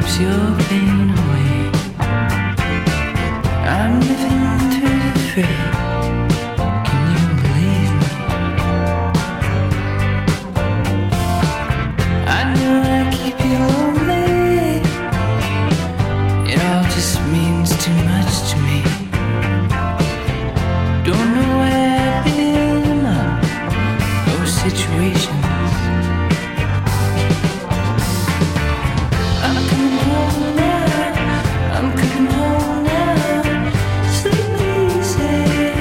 Home now, I'm coming home now, sleep easy.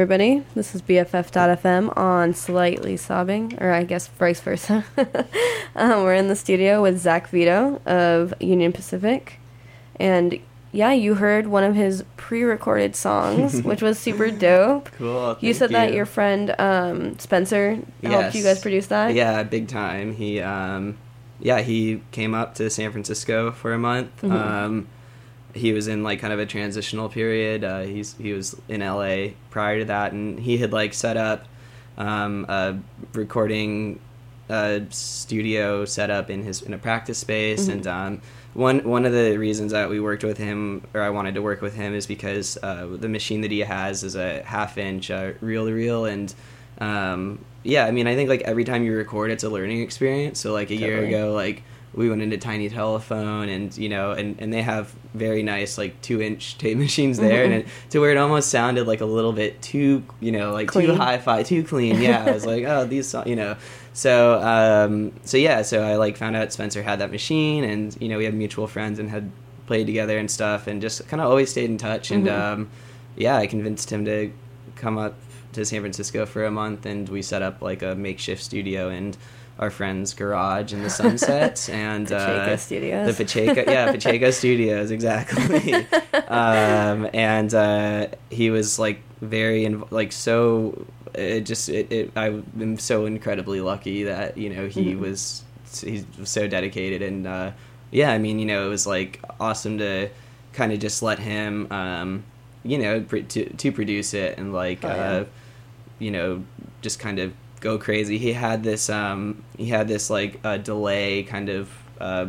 everybody. This is B F F dot F M on Slightly Sobbing, or I guess vice versa. um, we're in the studio with Zach Vito of Union Pacific. And yeah, you heard one of his pre-recorded songs, which was super dope. Cool. Thank you. Said you. That your friend um, Spencer yes. helped you guys produce that? Yeah, big time. He, um, yeah, he came up to San Francisco for a month. Mm-hmm. Um, he was in like kind of a transitional period. Uh, he's he was in L A prior to that, and he had like set up um, a recording uh, studio set up in his in a practice space. Mm-hmm. And um, one one of the reasons that we worked with him, or I wanted to work with him, is because uh, the machine that he has is a half inch uh, reel to reel, and um, yeah, I mean, I think like every time you record, it's a learning experience. So like a totally. year ago, like. we went into Tiny Telephone, and you know, and, and they have very nice like two inch tape machines there, mm-hmm. and it, to where it almost sounded like a little bit too, you know, like clean. too hi-fi, too clean. Yeah, I was like, oh, these, you know. So, um, so yeah, so I like found out Spencer had that machine, and you know, we had mutual friends and had played together and stuff, and just kind of always stayed in touch. Mm-hmm. And um, yeah, I convinced him to come up to San Francisco for a month, and we set up like a makeshift studio and. Our friend's garage in the Sunset and Pacheco uh, Studios. The Pacheco, yeah, Pacheco Studios, exactly. um, and uh, he was like very, inv- like so. It just, it, it, I am so incredibly lucky that you know he mm-hmm. was, he was so dedicated, and uh, yeah, I mean, you know, it was like awesome to kind of just let him, um, you know, pr- to to produce it and like, oh, yeah. uh, you know, just kind of. Go crazy. He had this um he had this like a uh, delay kind of uh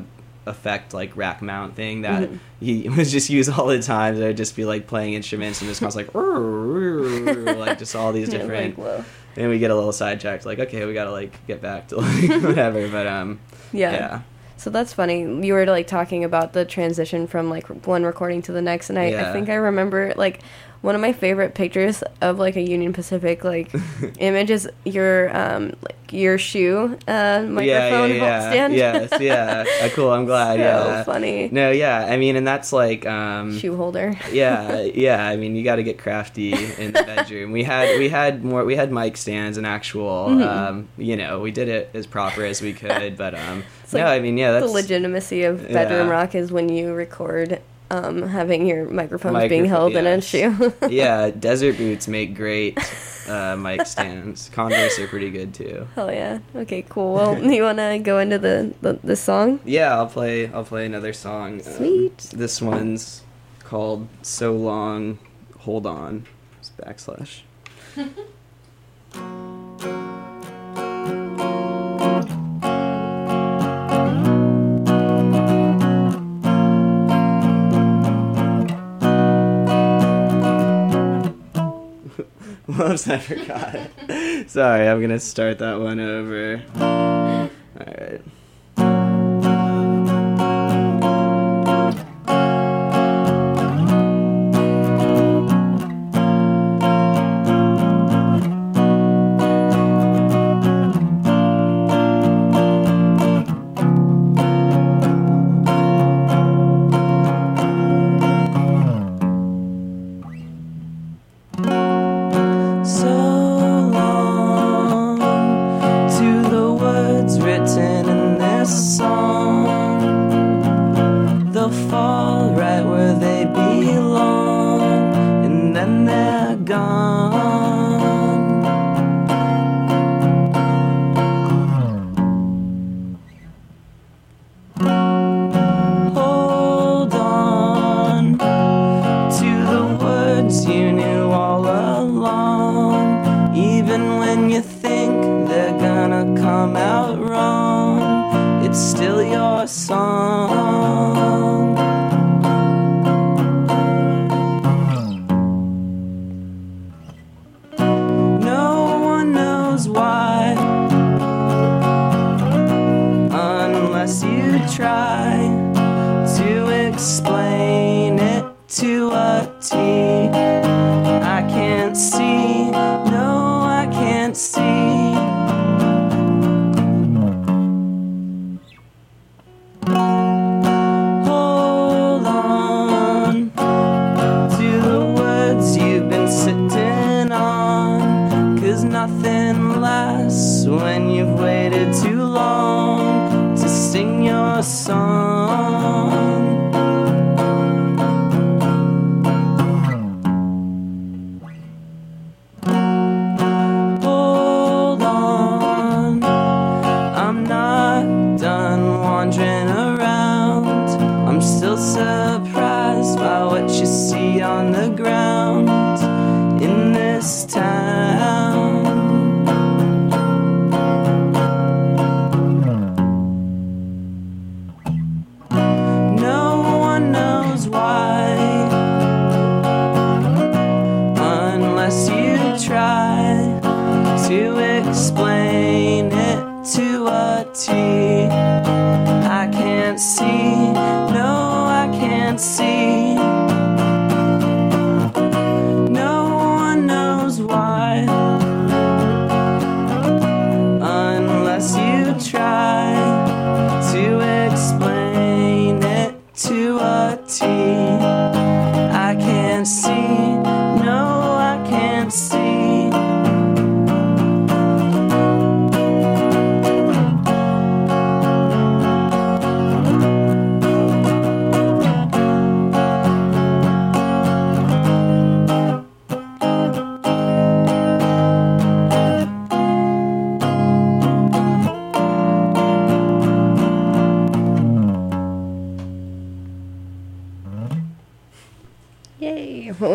effect like rack mount thing that mm-hmm. he was just used all the time. They would just be like playing instruments and just kind of like like just all these different yeah, like, and we get a little sidetracked like okay we gotta like get back to like whatever but um yeah. yeah so that's funny. You were like talking about the transition from like one recording to the next, and I, yeah. I think I remember like one of my favorite pictures of like a Union Pacific like image is your um like your shoe uh, microphone yeah, yeah, yeah. stand. Yes, yeah. Uh, cool. I'm glad. So yeah. funny. No, yeah. I mean, and that's like um, shoe holder. yeah, yeah. I mean, you got to get crafty in the bedroom. we had we had more. We had mic stands and actual. Mm-hmm. Um, you know, we did it as proper as we could, but um, it's no, like I mean, yeah. That's, the legitimacy of bedroom yeah. rock is when you record. Um, having your microphones Microphone, being held yeah. in a shoe. yeah, desert boots make great uh, mic stands. Converse are pretty good too. Hell yeah. Okay, cool. Well, you want to go into the, the the song? Yeah, I'll play. I'll play another song. Sweet. Um, this one's called "So Long, Hold On." It's backslash. Whoops, I forgot. Sorry, I'm gonna start that one over. All right. Sitting on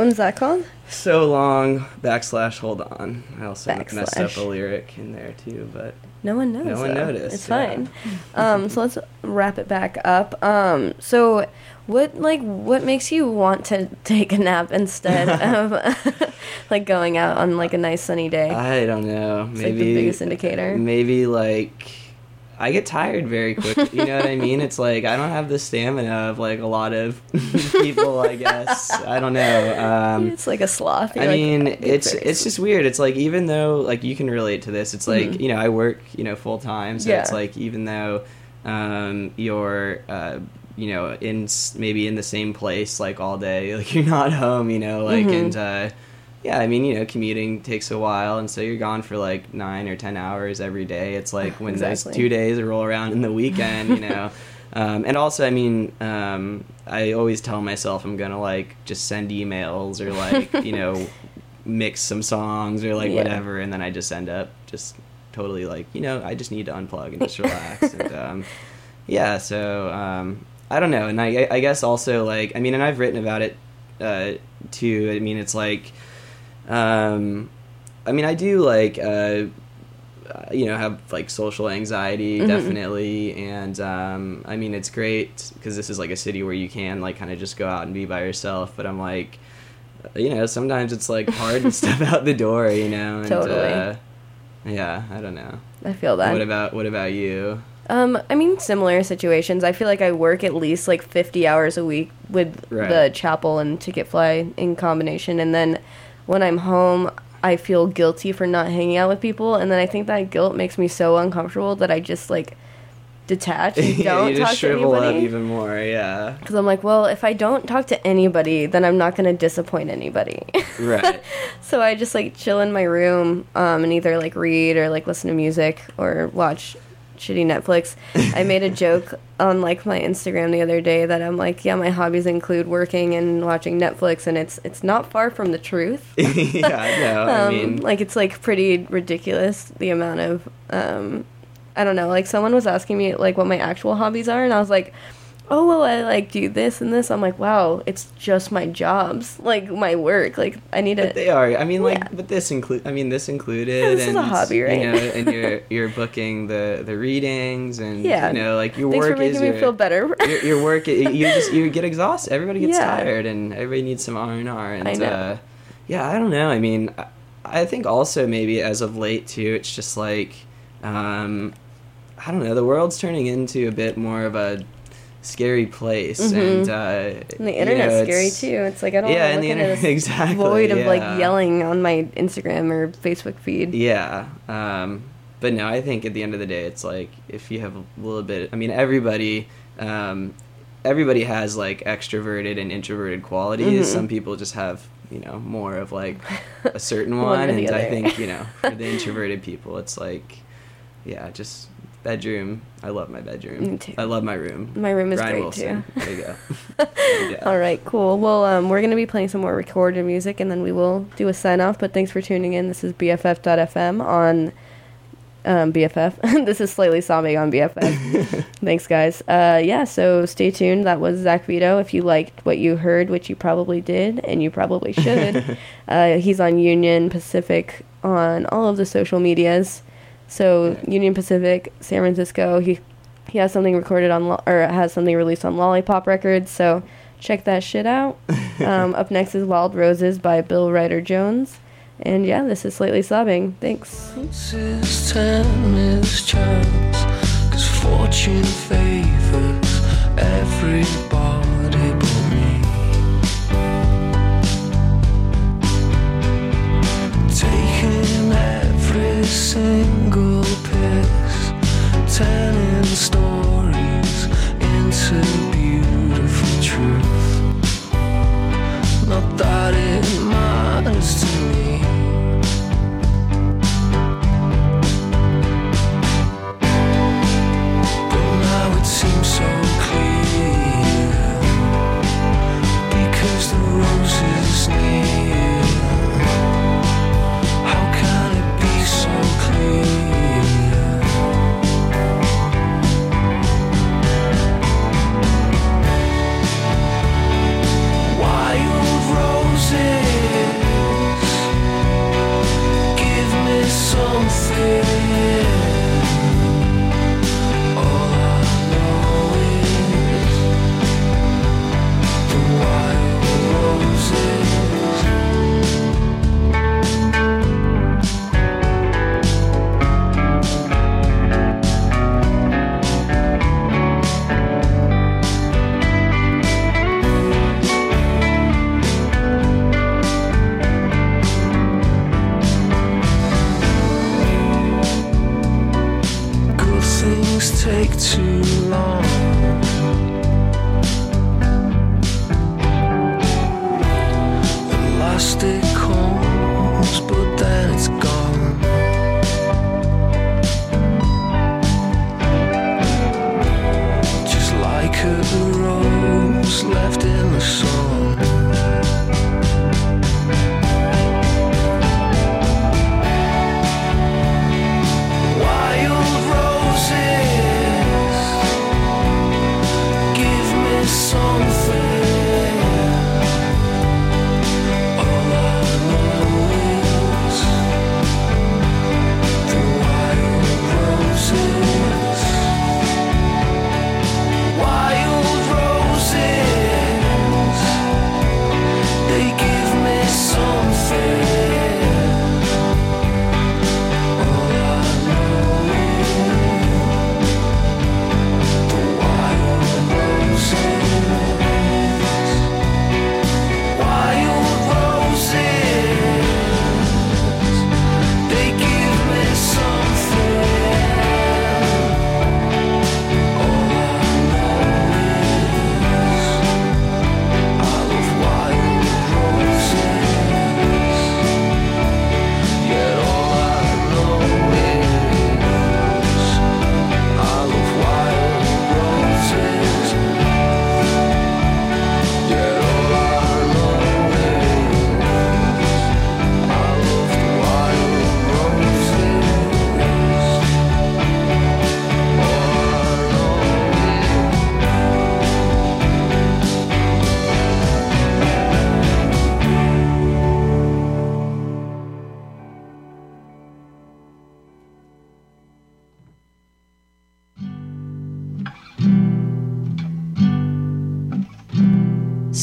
Is that called? So long, backslash, hold on. I also backslash. messed up a lyric in there, too, but... No one knows. No one though. noticed. It's yeah. fine. um, so let's wrap it back up. Um, so what, like, what makes you want to take a nap instead of, like, going out on, like, a nice sunny day? I don't know. It's, maybe, like, the biggest indicator. Maybe, like... I get tired very quickly, you know what I mean? It's like, I don't have the stamina of, like, a lot of people, I guess. I don't know. Um, it's like a sloth. You're I mean, like, it's it's just weird. It's like, even though, like, you can relate to this, it's like, mm-hmm. you know, I work, you know, full-time, so yeah. it's like, even though um, you're, uh, you know, in maybe in the same place, like, all day, like, you're not home, you know, like, mm-hmm. and... Uh, Yeah, I mean, you know, commuting takes a while, and so you're gone for, like, nine or ten hours every day. It's like when exactly. those two days roll around in the weekend, you know. um, and also, I mean, um, I always tell myself I'm going to, like, just send emails or, like, you know, mix some songs or, like, yeah. whatever, and then I just end up just totally, like, you know, I just need to unplug and just relax. and um, Yeah, so um, I don't know. And I, I guess also, like, I mean, and I've written about it, uh, too. I mean, it's like... Um, I mean, I do, like, uh, you know, have, like, social anxiety, mm-hmm. definitely, and, um, I mean, it's great, because this is, like, a city where you can, like, kind of just go out and be by yourself, but I'm, like, you know, sometimes it's, like, hard to step out the door, you know, and, totally. uh, yeah, I don't know. I feel that. What about, what about you? Um, I mean, similar situations. I feel like I work at least, like, fifty hours a week with right. the Chapel and Ticketfly in combination, and then... When I'm home, I feel guilty for not hanging out with people, and then I think that guilt makes me so uncomfortable that I just, like, detach and don't yeah, talk to anybody. You just shrivel up even more, yeah. Because I'm like, well, if I don't talk to anybody, then I'm not going to disappoint anybody. Right. So I just, like, chill in my room um, and either, like, read or, like, listen to music or watch shitty Netflix. I made a joke on, like, my Instagram the other day that I'm like, yeah, my hobbies include working and watching Netflix, and it's it's not far from the truth. Yeah, I know. um, I mean, like, it's, like, pretty ridiculous the amount of um I don't know, like, someone was asking me, like, what my actual hobbies are, and I was like, oh, well, I, like, do this and this. I'm like, wow, it's just my jobs, like, my work. Like, I need to... But they are. I mean, like, yeah. but this include. I mean, this included. Yeah, this and, is a hobby, right? You know, and you're you're booking the, the readings, and, yeah. you know, like, your Thanks work is... Thanks for making your, me feel better. your, your work, you just, you get exhausted. Everybody gets yeah. tired, and everybody needs some R and R. And, I know. Uh, yeah, I don't know. I mean, I, I think also maybe as of late, too, it's just, like, um, I don't know, the world's turning into a bit more of a... scary place, mm-hmm. and, uh, and the internet's you know, scary too. It's like I don't yeah, want to look into this exactly, void of yeah. like yelling on my Instagram or Facebook feed. Yeah, um, but no, I think at the end of the day, it's like if you have a little bit. I mean, everybody, um, everybody has like extroverted and introverted qualities. Mm-hmm. Some people just have you know more of like a certain one, one and I think you know for the introverted people, it's like yeah, just. Bedroom. I love my bedroom. Me too. I love my room. My room is Ryan great, Wilson. Too. There you go. There you go. All right, cool. Well, um, we're going to be playing some more recorded music, and then we will do a sign-off, but thanks for tuning in. This is B F F dot F M on um, B F F. This is Slightly Sobbing on B F F. Thanks, guys. Uh, yeah, so stay tuned. That was Zach Vito. If you liked what you heard, which you probably did, and you probably should, uh, he's on Union Pacific on all of the social medias. So Union Pacific, San Francisco, he he has something recorded on lo- or has something released on Lollipop Records. So check that shit out. Um, up next is Wild Roses by Bill Ryder-Jones, and yeah, this is Slightly Sobbing. Thanks. This time is chance, 'cause fortune favors everybody but me. Taking every single telling stories into beautiful truth. Not that it matters to me. But now it seems so clear, because the rose is near. How can it be so clear? Take too long. At last it comes, but then it's gone. Just like a rose left in the sun.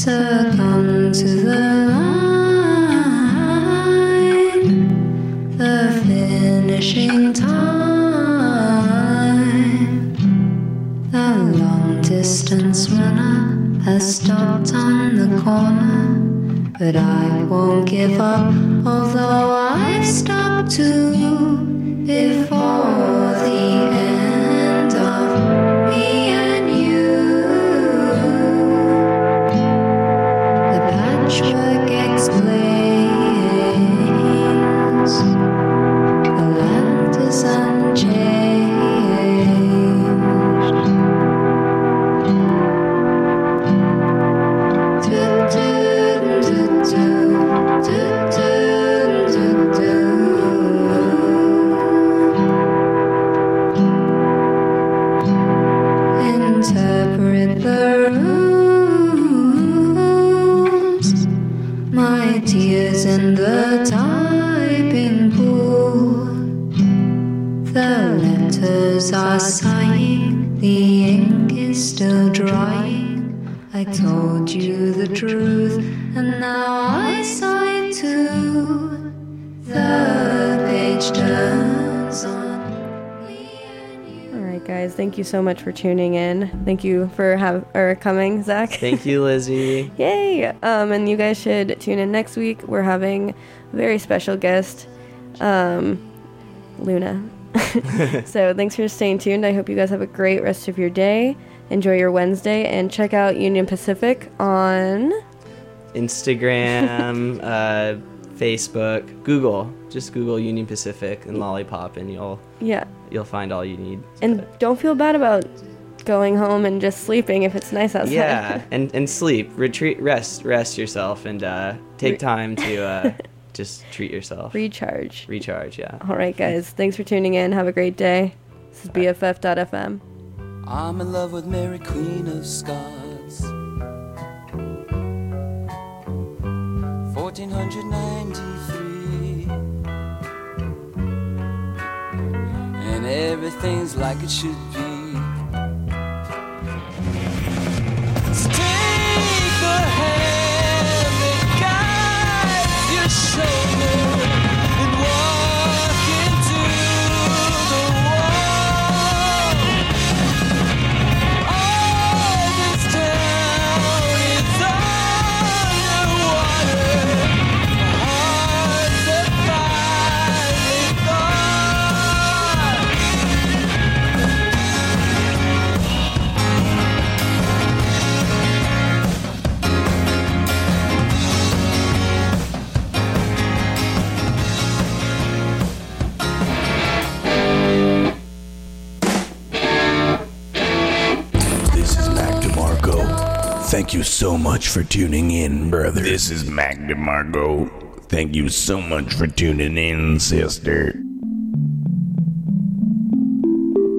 Succumb to the line, the finishing time, the long distance runner has stopped on the corner, but I won't give up, although I've stopped too before the end of me. Patchwork explains, the land is unchanged. and separate the rooms. My tears in the typing pool. The letters are sighing, the ink is still drying. I told you the truth, and now I sigh too. The page turns on me and you. All right, guys, thank you so much for tuning in. Thank you for have or coming, Zach. Thank you, Lizzie. Yay! Um, and you guys should tune in next week. We're having a very special guest, um, Luna. So thanks for staying tuned. I hope you guys have a great rest of your day. Enjoy your Wednesday, and check out Union Pacific on Instagram. uh, Facebook, Google, just Google Union Pacific and Lollipop, and you'll yeah you'll find all you need. And don't feel bad about going home and just sleeping if it's nice outside. Yeah, and, and sleep, retreat, rest, rest yourself, and uh, take time to uh, just treat yourself. Recharge. Recharge, yeah. All right, guys, thanks for tuning in. Have a great day. This is B F F dot F M. I'm in love with Mary Queen of Scots. fourteen ninety-three, and everything's like it should be. So take the hand that guides your shoulder and walk into the world. All this town is underwater. Thank you so much for tuning in, brother. This is Mac DeMarco. Thank you so much for tuning in, sister.